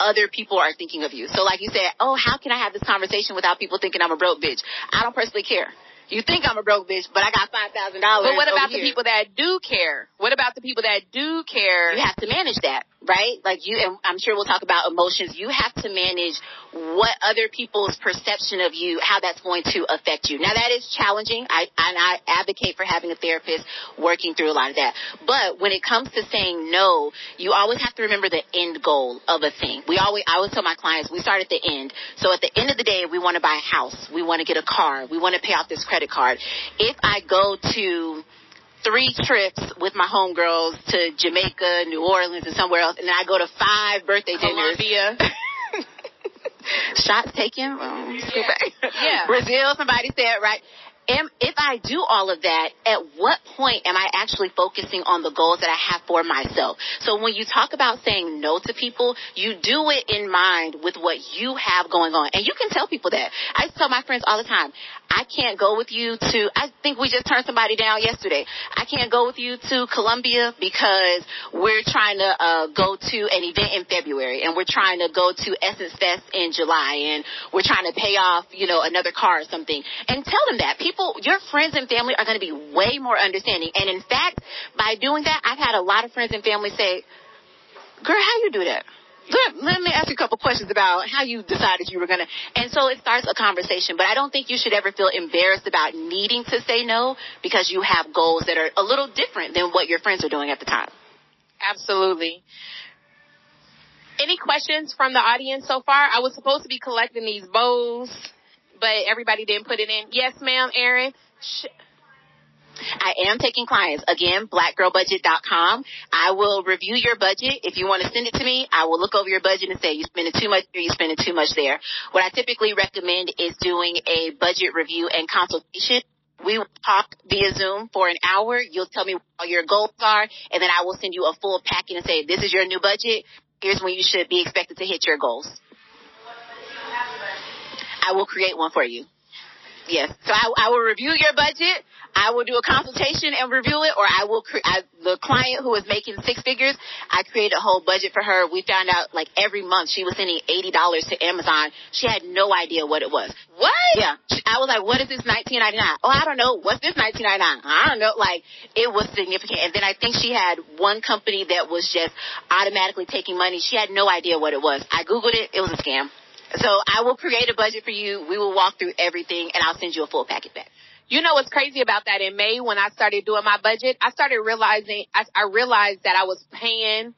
other people are thinking of you. So like you said, oh, how can I have this conversation without people thinking I'm a broke bitch? I don't personally care. You think I'm a broke bitch, but I got $5,000. But what about the people that do care? What about the people that do care? You have to manage that, right? Like you, and I'm sure we'll talk about emotions. You have to manage what other people's perception of you, how that's going to affect you. Now that is challenging. I advocate for having a therapist working through a lot of that. But when it comes to saying no, you always have to remember the end goal of a thing. I always tell my clients, we start at the end. So at the end of the day, we want to buy a house. We want to get a car. We want to pay off this credit card. If I go to 3 trips with my homegirls to Jamaica, New Orleans, and somewhere else, and then I go to 5 birthday dinners. Shots taken. Yeah. Brazil, somebody said, right? If I do all of that, at what point am I actually focusing on the goals that I have for myself? So when you talk about saying no to people, you do it in mind with what you have going on. And you can tell people that. I tell my friends all the time, I can't go with you to, I think we just turned somebody down yesterday. I can't go with you to Colombia because we're trying to go to an event in February, and we're trying to go to Essence Fest in July, and we're trying to pay off, another car or something. And tell them that. People, your friends and family are going to be way more understanding. And in fact, by doing that, I've had a lot of friends and family say, girl, how you do that? Let me ask you a couple questions about how you decided you were going to. And so it starts a conversation. But I don't think you should ever feel embarrassed about needing to say no, because you have goals that are a little different than what your friends are doing at the time. Absolutely. Any questions from the audience so far? I was supposed to be collecting these bows, but everybody didn't put it in. Yes, ma'am, Erin. I am taking clients. Again, blackgirlbudget.com. I will review your budget. If you want to send it to me, I will look over your budget and say, you spending too much here, you spending too much there. What I typically recommend is doing a budget review and consultation. We will talk via Zoom for an hour. You'll tell me what all your goals are, and then I will send you a full packet and say, this is your new budget. Here's when you should be expected to hit your goals. I will create one for you. Yes. So I will review your budget. I will do a consultation and review it, or I will the client who was making 6 figures, I created a whole budget for her. We found out like every month she was sending $80 to Amazon. She had no idea what it was. What? Yeah. I was like, what is this $19.99? Oh, I don't know. What's this $19.99? I don't know. Like, it was significant. And then I think she had one company that was just automatically taking money. She had no idea what it was. I Googled it. It was a scam. So I will create a budget for you. We will walk through everything, and I'll send you a full packet back. You know what's crazy about that? In May, when I started doing my budget, I started realizing I realized that I was paying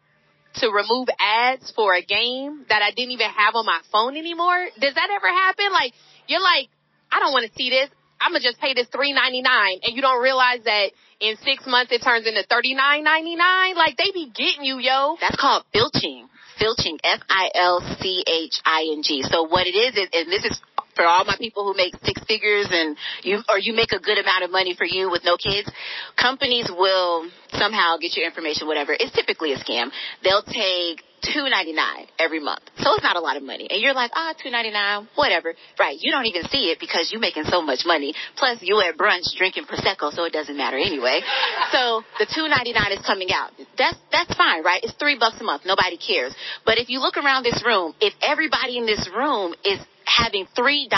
to remove ads for a game that I didn't even have on my phone anymore. Does that ever happen? Like, you're like, I don't want to see this. I'm going to just pay this $3.99, and you don't realize that in 6 months it turns into $39.99. Like, they be getting you, yo. That's called filching. Filching, F-I-L-C-H-I-N-G. So what it is, and this is for all my people who make 6 figures and you make a good amount of money for you with no kids, companies will somehow get your information, whatever. It's typically a scam. They'll take $2.99 every month. So it's not a lot of money. And you're like, $2.99, whatever. Right. You don't even see it because you're making so much money. Plus, you're at brunch drinking Prosecco, so it doesn't matter anyway. So the $2.99 is coming out. That's fine, right? It's $3 a month. Nobody cares. But if you look around this room, if everybody in this room is having $3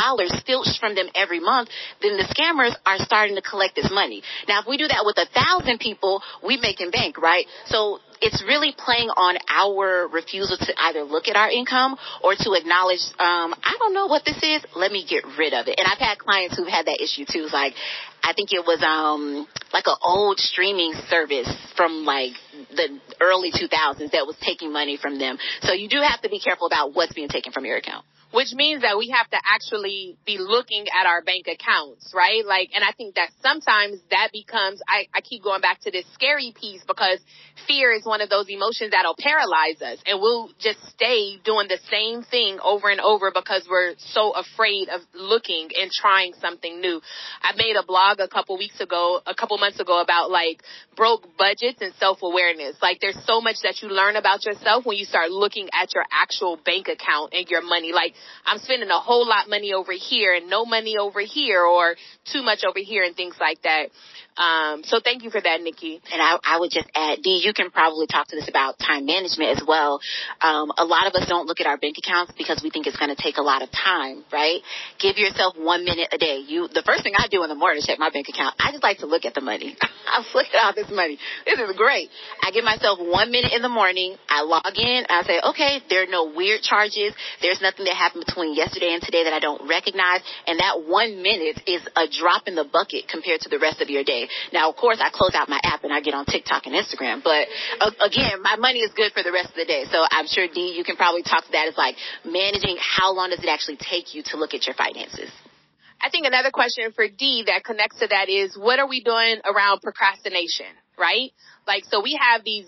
filched from them every month, then the scammers are starting to collect this money. Now, if we do that with 1,000 people, we making bank, right? So it's really playing on our refusal to either look at our income or to acknowledge, I don't know what this is. Let me get rid of it. And I've had clients who've had that issue too. It's like, I think it was like an old streaming service from like the early 2000s that was taking money from them. So you do have to be careful about what's being taken from your account. which means that we have to actually be looking at our bank accounts, right? Like, and I think that sometimes that becomes, I keep going back to this scary piece, because fear is one of those emotions that'll paralyze us, and we'll just stay doing the same thing over and over because we're so afraid of looking and trying something new. I made a blog a couple months ago about like broke budgets and self-awareness. Like, there's so much that you learn about yourself when you start looking at your actual bank account and your money. Like, I'm spending a whole lot of money over here and no money over here, or too much over here and things like that. So thank you for that, Nikki. And I would just add, Dee, you can probably talk to this about time management as well. A lot of us don't look at our bank accounts because we think it's going to take a lot of time, right? Give yourself 1 minute a day. The first thing I do in the morning is check my bank account. I just like to look at the money. I look at all this money. This is great. I give myself 1 minute in the morning. I log in. I say, okay, there are no weird charges. There's nothing that happened between yesterday and today that I don't recognize. And that 1 minute is a drop in the bucket compared to the rest of your day. Now, of course, I close out my app and I get on TikTok and Instagram. But, again, my money is good for the rest of the day. So I'm sure, Dee, you can probably talk to that. It's like managing how long does it actually take you to look at your finances? I think another question for Dee that connects to that is, what are we doing around procrastination, right? Like, so we have these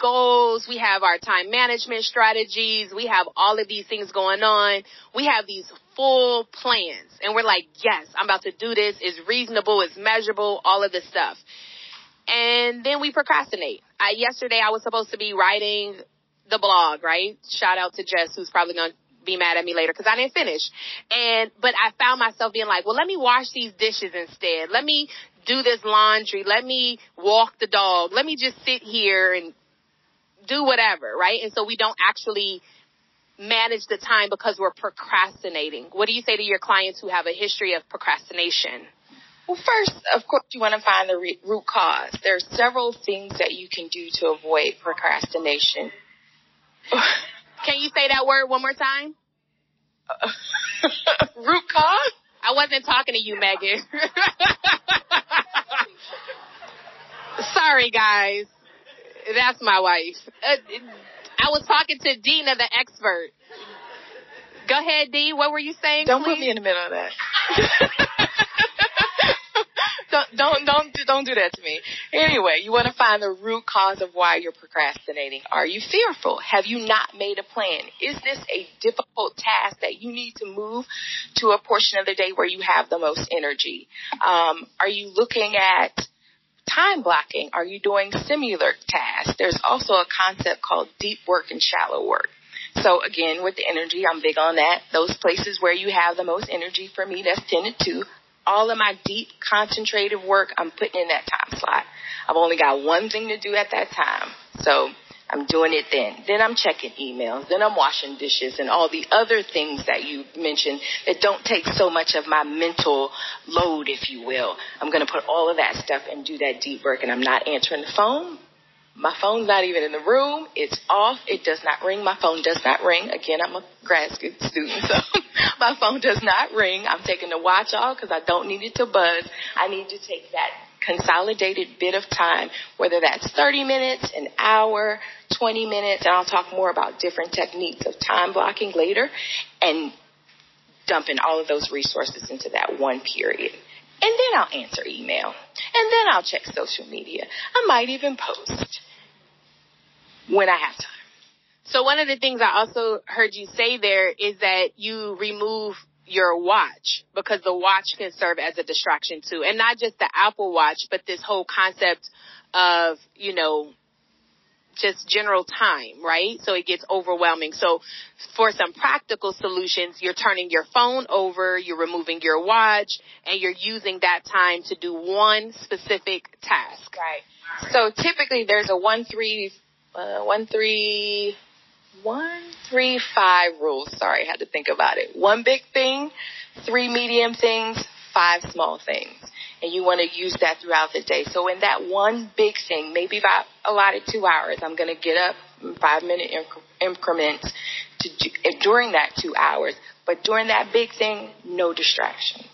goals, we have our time management strategies, we have all of these things going on. We have these full plans and we're like, yes, I'm about to do this. It's reasonable. It's measurable, all of this stuff. And then we procrastinate. Yesterday I was supposed to be writing the blog, right? Shout out to Jess, who's probably going to be mad at me later because I didn't finish. But I found myself being like, well, let me wash these dishes instead. Let me do this laundry. Let me walk the dog. Let me just sit here and do whatever, right? And so we don't actually manage the time because we're procrastinating. What do you say to your clients who have a history of procrastination? Well, first, of course, you want to find the root cause. There are several things that you can do to avoid procrastination. Can you say that word one more time? Root cause? I wasn't talking to you, Megan. Sorry, guys. That's my wife. I was talking to Dina, the expert. Go ahead, Dee. What were you saying? Don't please? Put me in the middle of that. Don't do that to me. Anyway, you want to find the root cause of why you're procrastinating. Are you fearful? Have you not made a plan? Is this a difficult task that you need to move to a portion of the day where you have the most energy? Are you looking at time blocking? Are you doing similar tasks? There's also a concept called deep work and shallow work. So, again, with the energy, I'm big on that. Those places where you have the most energy, for me, that's 10 to 2. All of my deep, concentrated work, I'm putting in that time slot. I've only got one thing to do at that time, so I'm doing it then. Then I'm checking emails. Then I'm washing dishes and all the other things that you mentioned that don't take so much of my mental load, if you will. I'm going to put all of that stuff and do that deep work, and I'm not answering the phone. My phone's not even in the room. It's off. It does not ring. My phone does not ring. Again, I'm a grad student, so my phone does not ring. I'm taking the watch off because I don't need it to buzz. I need to take that consolidated bit of time, whether that's 30 minutes, an hour, 20 minutes, and I'll talk more about different techniques of time blocking later, and dumping all of those resources into that one period. And then I'll answer email. And then I'll check social media. I might even post when I have time. So one of the things I also heard you say there is that you remove your watch because the watch can serve as a distraction too. And not just the Apple Watch, but this whole concept of, you know, just general time, right? So it gets overwhelming. So for some practical solutions, you're turning your phone over, you're removing your watch, and you're using that time to do one specific task. Right. So typically there's a 1-3-5 rule. Sorry, I had to think about it. One big thing, 3 medium things, 5 small things. And you want to use that throughout the day. So in that one big thing, maybe about a lot of 2 hours, I'm going to get up in 5-minute increments during that 2 hours. But during that big thing, no distractions.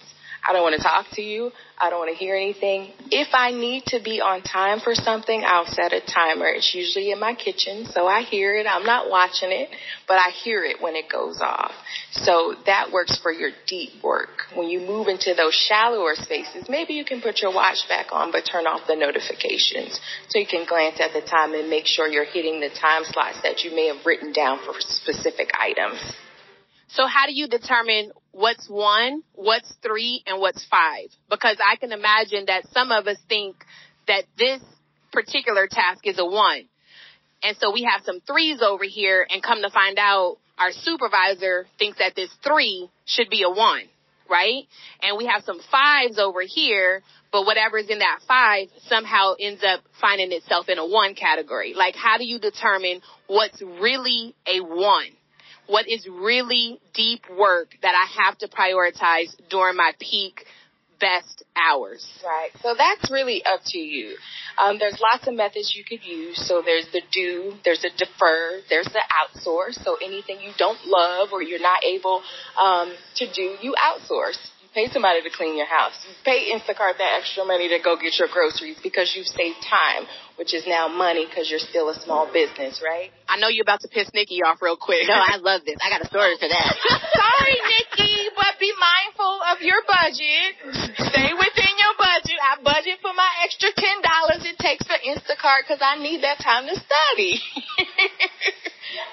I don't want to talk to you. I don't want to hear anything. If I need to be on time for something, I'll set a timer. It's usually in my kitchen, so I hear it. I'm not watching it, but I hear it when it goes off. So that works for your deep work. When you move into those shallower spaces, maybe you can put your watch back on, but turn off the notifications so you can glance at the time and make sure you're hitting the time slots that you may have written down for specific items. So how do you determine what's 1, what's 3, and what's 5? Because I can imagine that some of us think that this particular task is a 1. And so we have some 3s over here, and come to find out our supervisor thinks that this 3 should be a 1, right? And we have some 5s over here, but whatever's in that 5 somehow ends up finding itself in a 1 category. Like, how do you determine what's really a 1? What is really deep work that I have to prioritize during my peak best hours? Right. So that's really up to you. There's lots of methods you could use. So there's the do, there's the defer, there's the outsource. So anything you don't love or you're not able to do, you outsource. You pay somebody to clean your house. You pay Instacart that extra money to go get your groceries because you've saved time, which is now money because you're still a small business, right? I know you're about to piss Nikki off real quick. No, I love this. I got a story for that. Sorry, Nikki, but be mindful of your budget. Stay within your budget. I budget for my extra $10 it takes for Instacart because I need that time to study.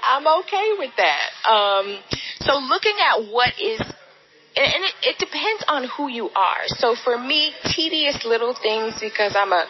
I'm okay with that. So looking at what is... And it depends on who you are. So for me, tedious little things, because I'm a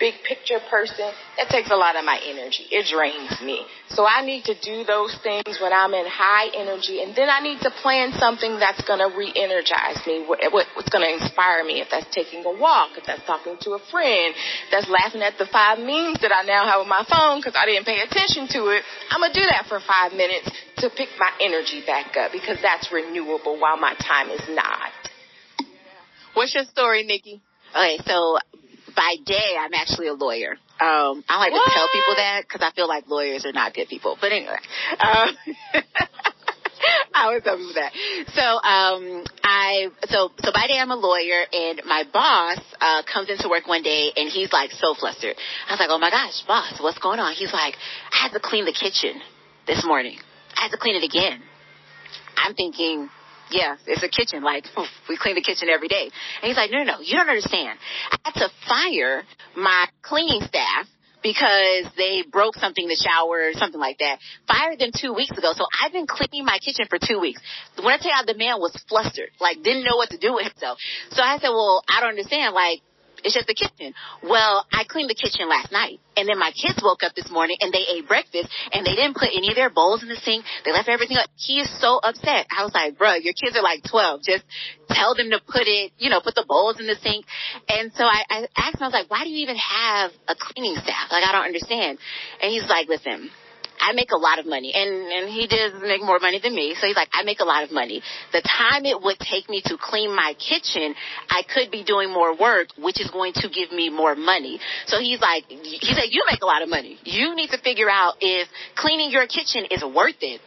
big picture person, that takes a lot of my energy. It drains me. So I need to do those things when I'm in high energy. And then I need to plan something that's going to re-energize me, what's going to inspire me. If that's taking a walk, if that's talking to a friend, if that's laughing at the 5 memes that I now have on my phone because I didn't pay attention to it, I'm going to do that for 5 minutes to pick my energy back up, because that's renewable while my time is not. What's your story, Nikki? Okay, so by day, I'm actually a lawyer. I like to tell people that because I feel like lawyers are not good people. But anyway, I always tell people that. So so by day, I'm a lawyer, and my boss comes into work one day, and he's like so flustered. I was like, oh my gosh, boss, what's going on? He's like, I had to clean the kitchen this morning. I had to clean it again. I'm thinking, yeah, it's a kitchen. Like, we clean the kitchen every day. And he's like, no, you don't understand. I had to fire my cleaning staff because they broke something in the shower or something like that. Fired them 2 weeks ago. So I've been cleaning my kitchen for 2 weeks. When I tell you, the man was flustered, like didn't know what to do with himself. So I said, well, I don't understand. Like, it's just the kitchen. Well, I cleaned the kitchen last night, and then my kids woke up this morning, and they ate breakfast, and they didn't put any of their bowls in the sink. They left everything up. He is so upset. I was like, bro, your kids are like 12. Just tell them to put the bowls in the sink. And so I asked him, I was like, why do you even have a cleaning staff? Like, I don't understand. And he's like, listen, I make a lot of money, and he does make more money than me. So he's like, I make a lot of money. The time it would take me to clean my kitchen, I could be doing more work, which is going to give me more money. So he's like, you make a lot of money. You need to figure out if cleaning your kitchen is worth it.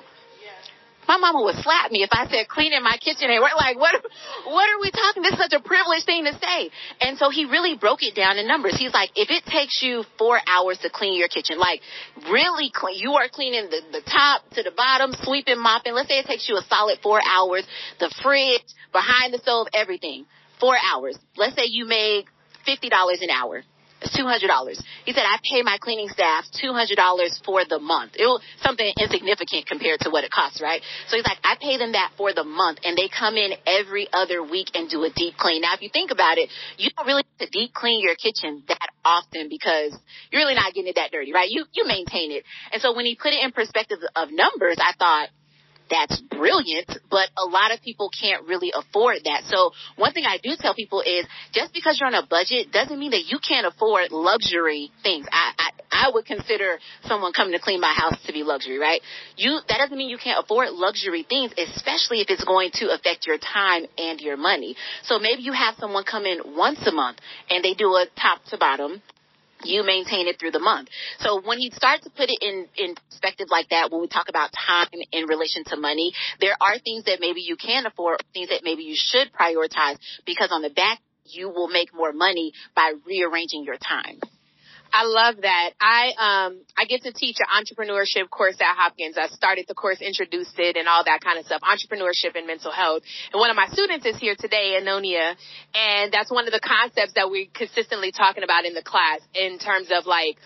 My mama would slap me if I said cleaning my kitchen ain't worth. Like, what are we talking? This is such a privileged thing to say. And so he really broke it down in numbers. He's like, if it takes you 4 hours to clean your kitchen, like really clean, you are cleaning the top to the bottom, sweeping, mopping. Let's say it takes you a solid 4 hours, the fridge, behind the stove, everything. 4 hours. Let's say you make $50 an hour. It's $200. He said, I pay my cleaning staff $200 for the month. It was something insignificant compared to what it costs, right? So he's like, I pay them that for the month, and they come in every other week and do a deep clean. Now, if you think about it, you don't really have to deep clean your kitchen that often because you're really not getting it that dirty, right? You maintain it. And so when he put it in perspective of numbers, I thought, that's brilliant, but a lot of people can't really afford that. So one thing I do tell people is just because you're on a budget doesn't mean that you can't afford luxury things. I would consider someone coming to clean my house to be luxury, right? That doesn't mean you can't afford luxury things, especially if it's going to affect your time and your money. So maybe you have someone come in once a month and they do a top to bottom you maintain it through the month. So when you start to put it in perspective like that, when we talk about time in relation to money, there are things that maybe you can afford, things that maybe you should prioritize, because on the back, you will make more money by rearranging your time. I love that. I get to teach an entrepreneurship course at Hopkins. I started the course, introduced it, and all that kind of stuff, entrepreneurship and mental health. And one of my students is here today, Anonia, and that's one of the concepts that we're consistently talking about in the class in terms of, like,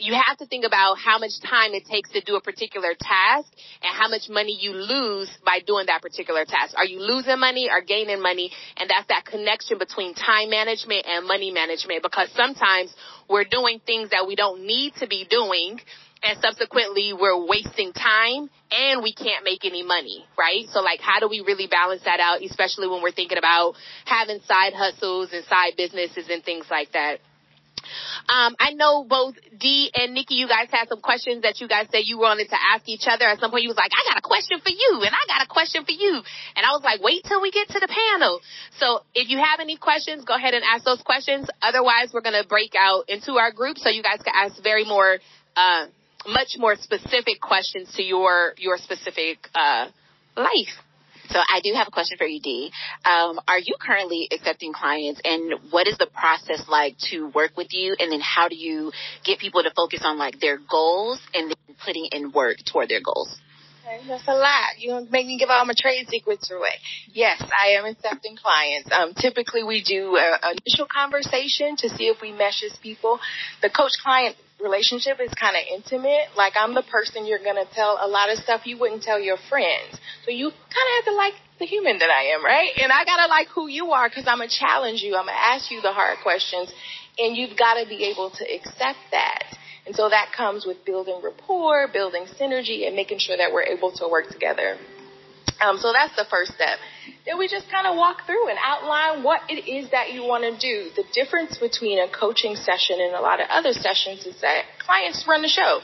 you have to think about how much time it takes to do a particular task and how much money you lose by doing that particular task. Are you losing money or gaining money? And that's that connection between time management and money management, because sometimes we're doing things that we don't need to be doing, and subsequently we're wasting time and we can't make any money, right? So, like, how do we really balance that out, especially when we're thinking about having side hustles and side businesses and things like that? I know both Dee and Nikki, you guys had some questions that you guys said you wanted to ask each other. At some point, you was like, I got a question for you, and I got a question for you. And I was like, wait till we get to the panel. So if you have any questions, go ahead and ask those questions. Otherwise, we're going to break out into our group so you guys can ask much more specific questions to your specific life. So I do have a question for you, Dee. Are you currently accepting clients, and what is the process like to work with you? And then how do you get people to focus on, like, their goals and then putting in work toward their goals? Okay, that's a lot. You make me give all my trade secrets away. Yes, I am accepting clients. Typically we do an initial conversation to see if we mesh as people. The coach-client relationship is kind of intimate. Like, I'm the person you're going to tell a lot of stuff you wouldn't tell your friends. So you kind of have to like the human that I am, right? And I got to like who you are, because I'm going to challenge you. I'm going to ask you the hard questions, and you've got to be able to accept that. And so that comes with building rapport, building synergy, and making sure that we're able to work together. So that's the first step. Then we just kind of walk through and outline what it is that you want to do. The difference between a coaching session and a lot of other sessions is that clients run the show.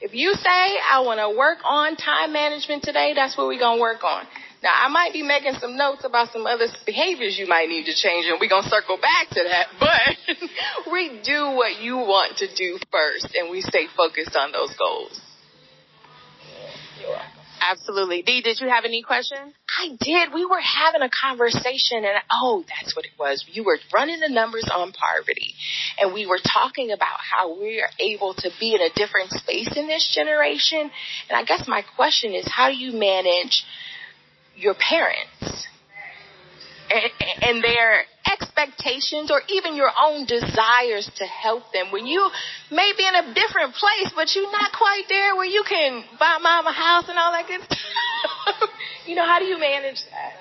If you say, I want to work on time management today, that's what we're going to work on. Now, I might be making some notes about some other behaviors you might need to change, and we're going to circle back to that. But we do what you want to do first, and we stay focused on those goals. You're welcome. Absolutely. Dee, did you have any questions? I did. We were having a conversation, and that's what it was. You were running the numbers on poverty, and we were talking about how we are able to be in a different space in this generation. And I guess my question is, how do you manage your parents and their expectations, or even your own desires to help them when you may be in a different place, but you're not quite there where you can buy mom a house and all that good stuff? How do you manage that?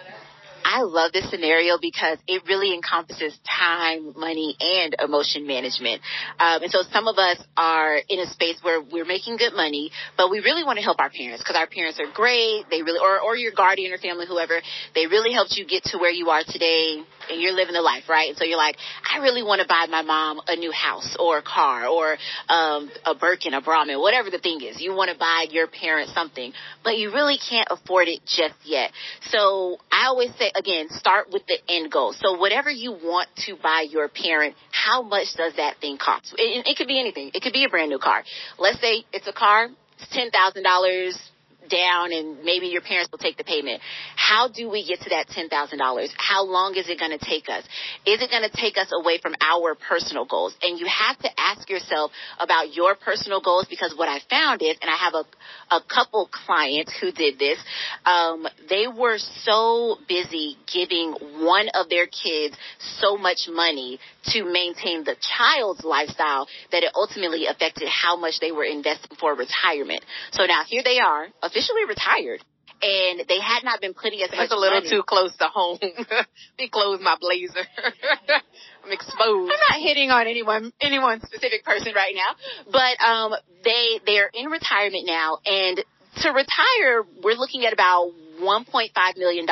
I love this scenario because it really encompasses time, money, and emotion management. And so some of us are in a space where we're making good money, but we really want to help our parents because our parents are great. They really, or your guardian or family, whoever, they really helped you get to where you are today, and you're living the life, right? And so you're like, I really want to buy my mom a new house or a car or a Birkin, a Brahmin, whatever the thing is. You want to buy your parents something, but you really can't afford it just yet. So I always say, again, start with the end goal. So whatever you want to buy your parent, how much does that thing cost? It could be anything. It could be a brand new car. Let's say it's a car. It's $10,000 down, and maybe your parents will take the payment. How do we get to that $10,000? How long is it going to take us? Is it going to take us away from our personal goals? And you have to ask yourself about your personal goals, because what I found is, and I have a couple clients who did this, they were so busy giving one of their kids so much money to maintain the child's lifestyle that it ultimately affected how much they were investing for retirement. So now here they are, officially retired, and they had not been putting as much money. That's a little too close to home. They closed my blazer. I'm exposed. I'm not hitting on anyone specific person right now, but they're in retirement now, and to retire, we're looking at about $1.5 million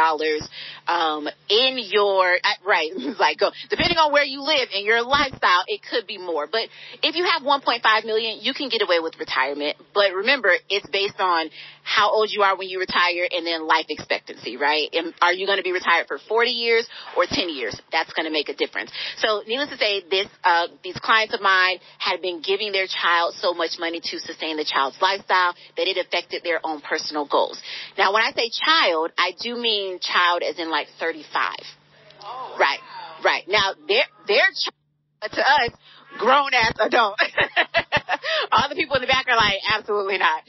in your, right, like, depending on where you live and your lifestyle, it could be more. But if you have $1.5 million, you can get away with retirement. But remember, it's based on how old you are when you retire and then life expectancy, right? And are you going to be retired for 40 years or 10 years? That's going to make a difference. So needless to say, these clients of mine had been giving their child so much money to sustain the child's lifestyle that it affected their own personal goals. Now, when I say child, I do mean child as in like 35. Oh, right, wow. Right. Now, their child to us, grown-ass adult. All the people in the back are like, absolutely not.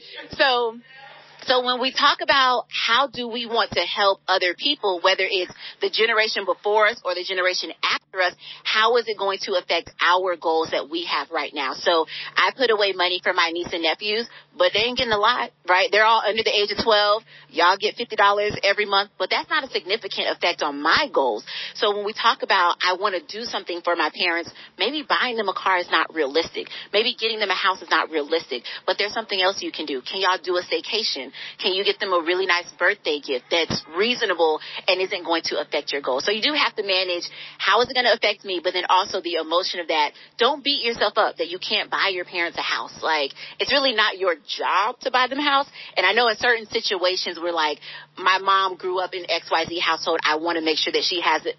So when we talk about how do we want to help other people, whether it's the generation before us or the generation after us, how is it going to affect our goals that we have right now? So I put away money for my niece and nephews, but they ain't getting a lot, right? They're all under the age of 12. Y'all get $50 every month, but that's not a significant effect on my goals. So when we talk about I want to do something for my parents, maybe buying them a car is not realistic. Maybe getting them a house is not realistic, but there's something else you can do. Can y'all do a staycation? Can you get them a really nice birthday gift that's reasonable and isn't going to affect your goals? So you do have to manage how is it going to affect me, but then also the emotion of that. Don't beat yourself up that you can't buy your parents a house. Like, it's really not your job to buy them a house. And I know in certain situations where, like, my mom grew up in XYZ household, I want to make sure that she has the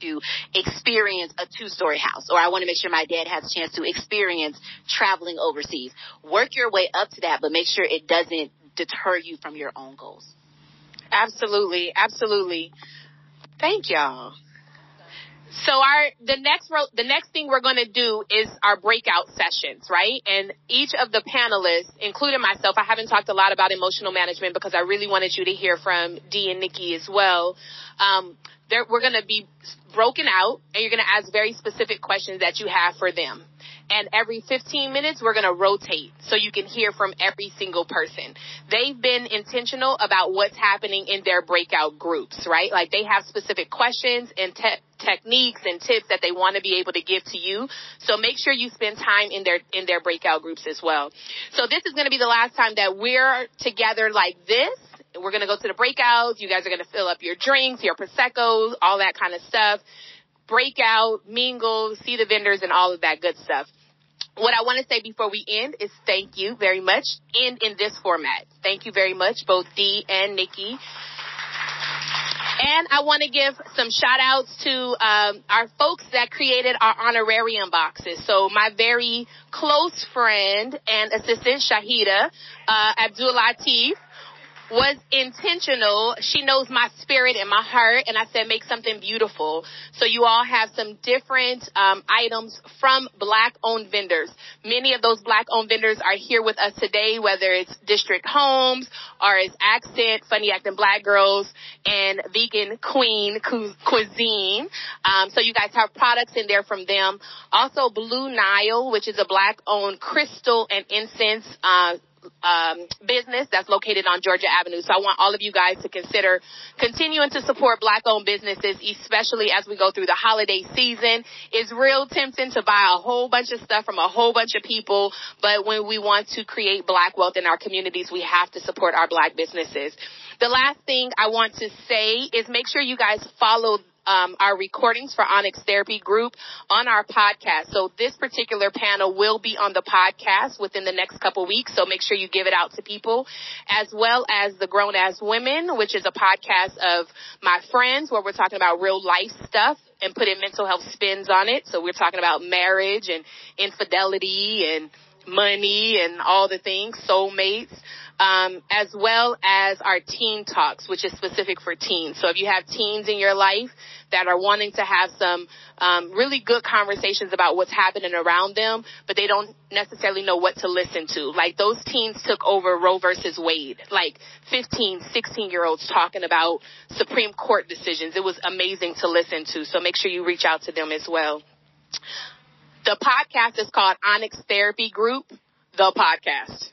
to experience a two-story house, or I want to make sure my dad has a chance to experience traveling overseas. Work your way up to that, but make sure it doesn't deter you from your own goals. Absolutely. Absolutely. Thank y'all. So the next thing we're going to do is our breakout sessions, right? And each of the panelists, including myself, I haven't talked a lot about emotional management because I really wanted you to hear from Dee and Nikki as well. We're going to be broken out, and you're going to ask very specific questions that you have for them. And every 15 minutes, we're going to rotate so you can hear from every single person. They've been intentional about what's happening in their breakout groups, right? Like, they have specific questions and techniques and tips that they want to be able to give to you. So make sure you spend time in their breakout groups as well. So this is going to be the last time that we're together like this. We're going to go to the breakouts. You guys are going to fill up your drinks, your Prosecco's, all that kind of stuff. Breakout, mingle, see the vendors, and all of that good stuff. What I want to say before we end is thank you very much. End in this format. Thank you very much, both Dee and Nikki. And I want to give some shout-outs to our folks that created our honorarium boxes. So my very close friend and assistant, Shahida Abdul-Latif, was intentional. She knows my spirit and my heart, and I said make something beautiful. So you all have some different items from Black-owned vendors. Many of those Black-owned vendors are here with us today, whether it's District Homes or it's Accent, Funny Acting Black Girls, and Vegan Queen Cuisine. So you guys have products in there from them. Also Blue Nile, which is a Black-owned crystal and incense business that's located on Georgia Avenue. So I want all of you guys to consider continuing to support Black-owned businesses, especially as we go through the holiday season. It's real tempting to buy a whole bunch of stuff from a whole bunch of people, but when we want to create Black wealth in our communities, we have to support our Black businesses. The last thing I want to say is make sure you guys follow our recordings for Onyx Therapy Group on our podcast. So this particular panel will be on the podcast within the next couple weeks. So make sure you give it out to people, as well as the Grown Ass Women, which is a podcast of my friends where we're talking about real life stuff and putting mental health spins on it. So we're talking about marriage and infidelity and money and all the things, soulmates, as well as our teen talks, which is specific for teens. So if you have teens in your life that are wanting to have some really good conversations about what's happening around them, but they don't necessarily know what to listen to. Like, those teens took over Roe versus Wade, like 15, 16-year-olds talking about Supreme Court decisions. It was amazing to listen to. So make sure you reach out to them as well. The podcast is called Onyx Therapy Group, the podcast.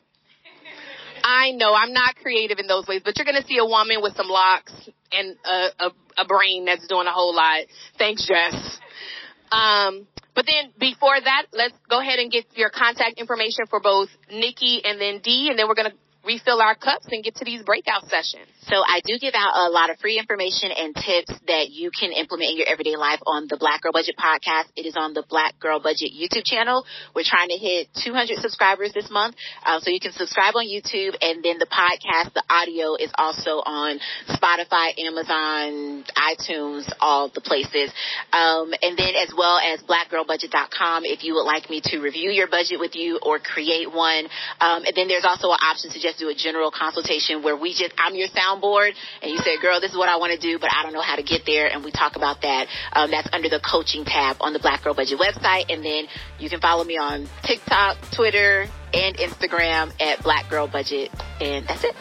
I know I'm not creative in those ways, but you're going to see a woman with some locks and a brain that's doing a whole lot. Thanks, Jess. But then before that, let's go ahead and get your contact information for both Nikki and then Dee, and then we're going to refill our cups and get to these breakout sessions. So I do give out a lot of free information and tips that you can implement in your everyday life on the Black Girl Budget podcast. It is on the Black Girl Budget YouTube channel. We're trying to hit 200 subscribers this month. So you can subscribe on YouTube, and then the podcast, the audio is also on Spotify, Amazon, iTunes, all the places. And then as well as blackgirlbudget.com if you would like me to review your budget with you or create one. And then there's also an option to just do a general consultation where we just, I'm your soundboard, and you say, girl, this is what I want to do, but I don't know how to get there. And we talk about that. That's under the coaching tab on the Black Girl Budget website. And then you can follow me on TikTok, Twitter, and Instagram at Black Girl Budget. And that's it.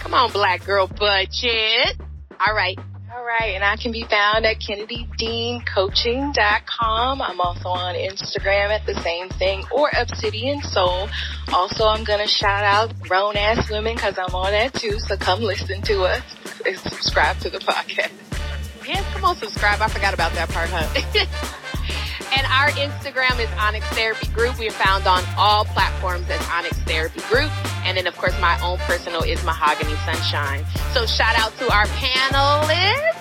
Come on, Black Girl Budget. All right. All right. And I can be found at KennedyDeanCoaching.com. I'm also on Instagram at the same thing, or Obsidian Soul. Also, I'm going to shout out Grown Ass Women because I'm on that too. So come listen to us and subscribe to the podcast. Yes, come on, subscribe. I forgot about that part, huh? And our Instagram is Onyx Therapy Group. We are found on all platforms as Onyx Therapy Group. And then, of course, my own personal is Mahogany Sunshine. So shout out to our panelists.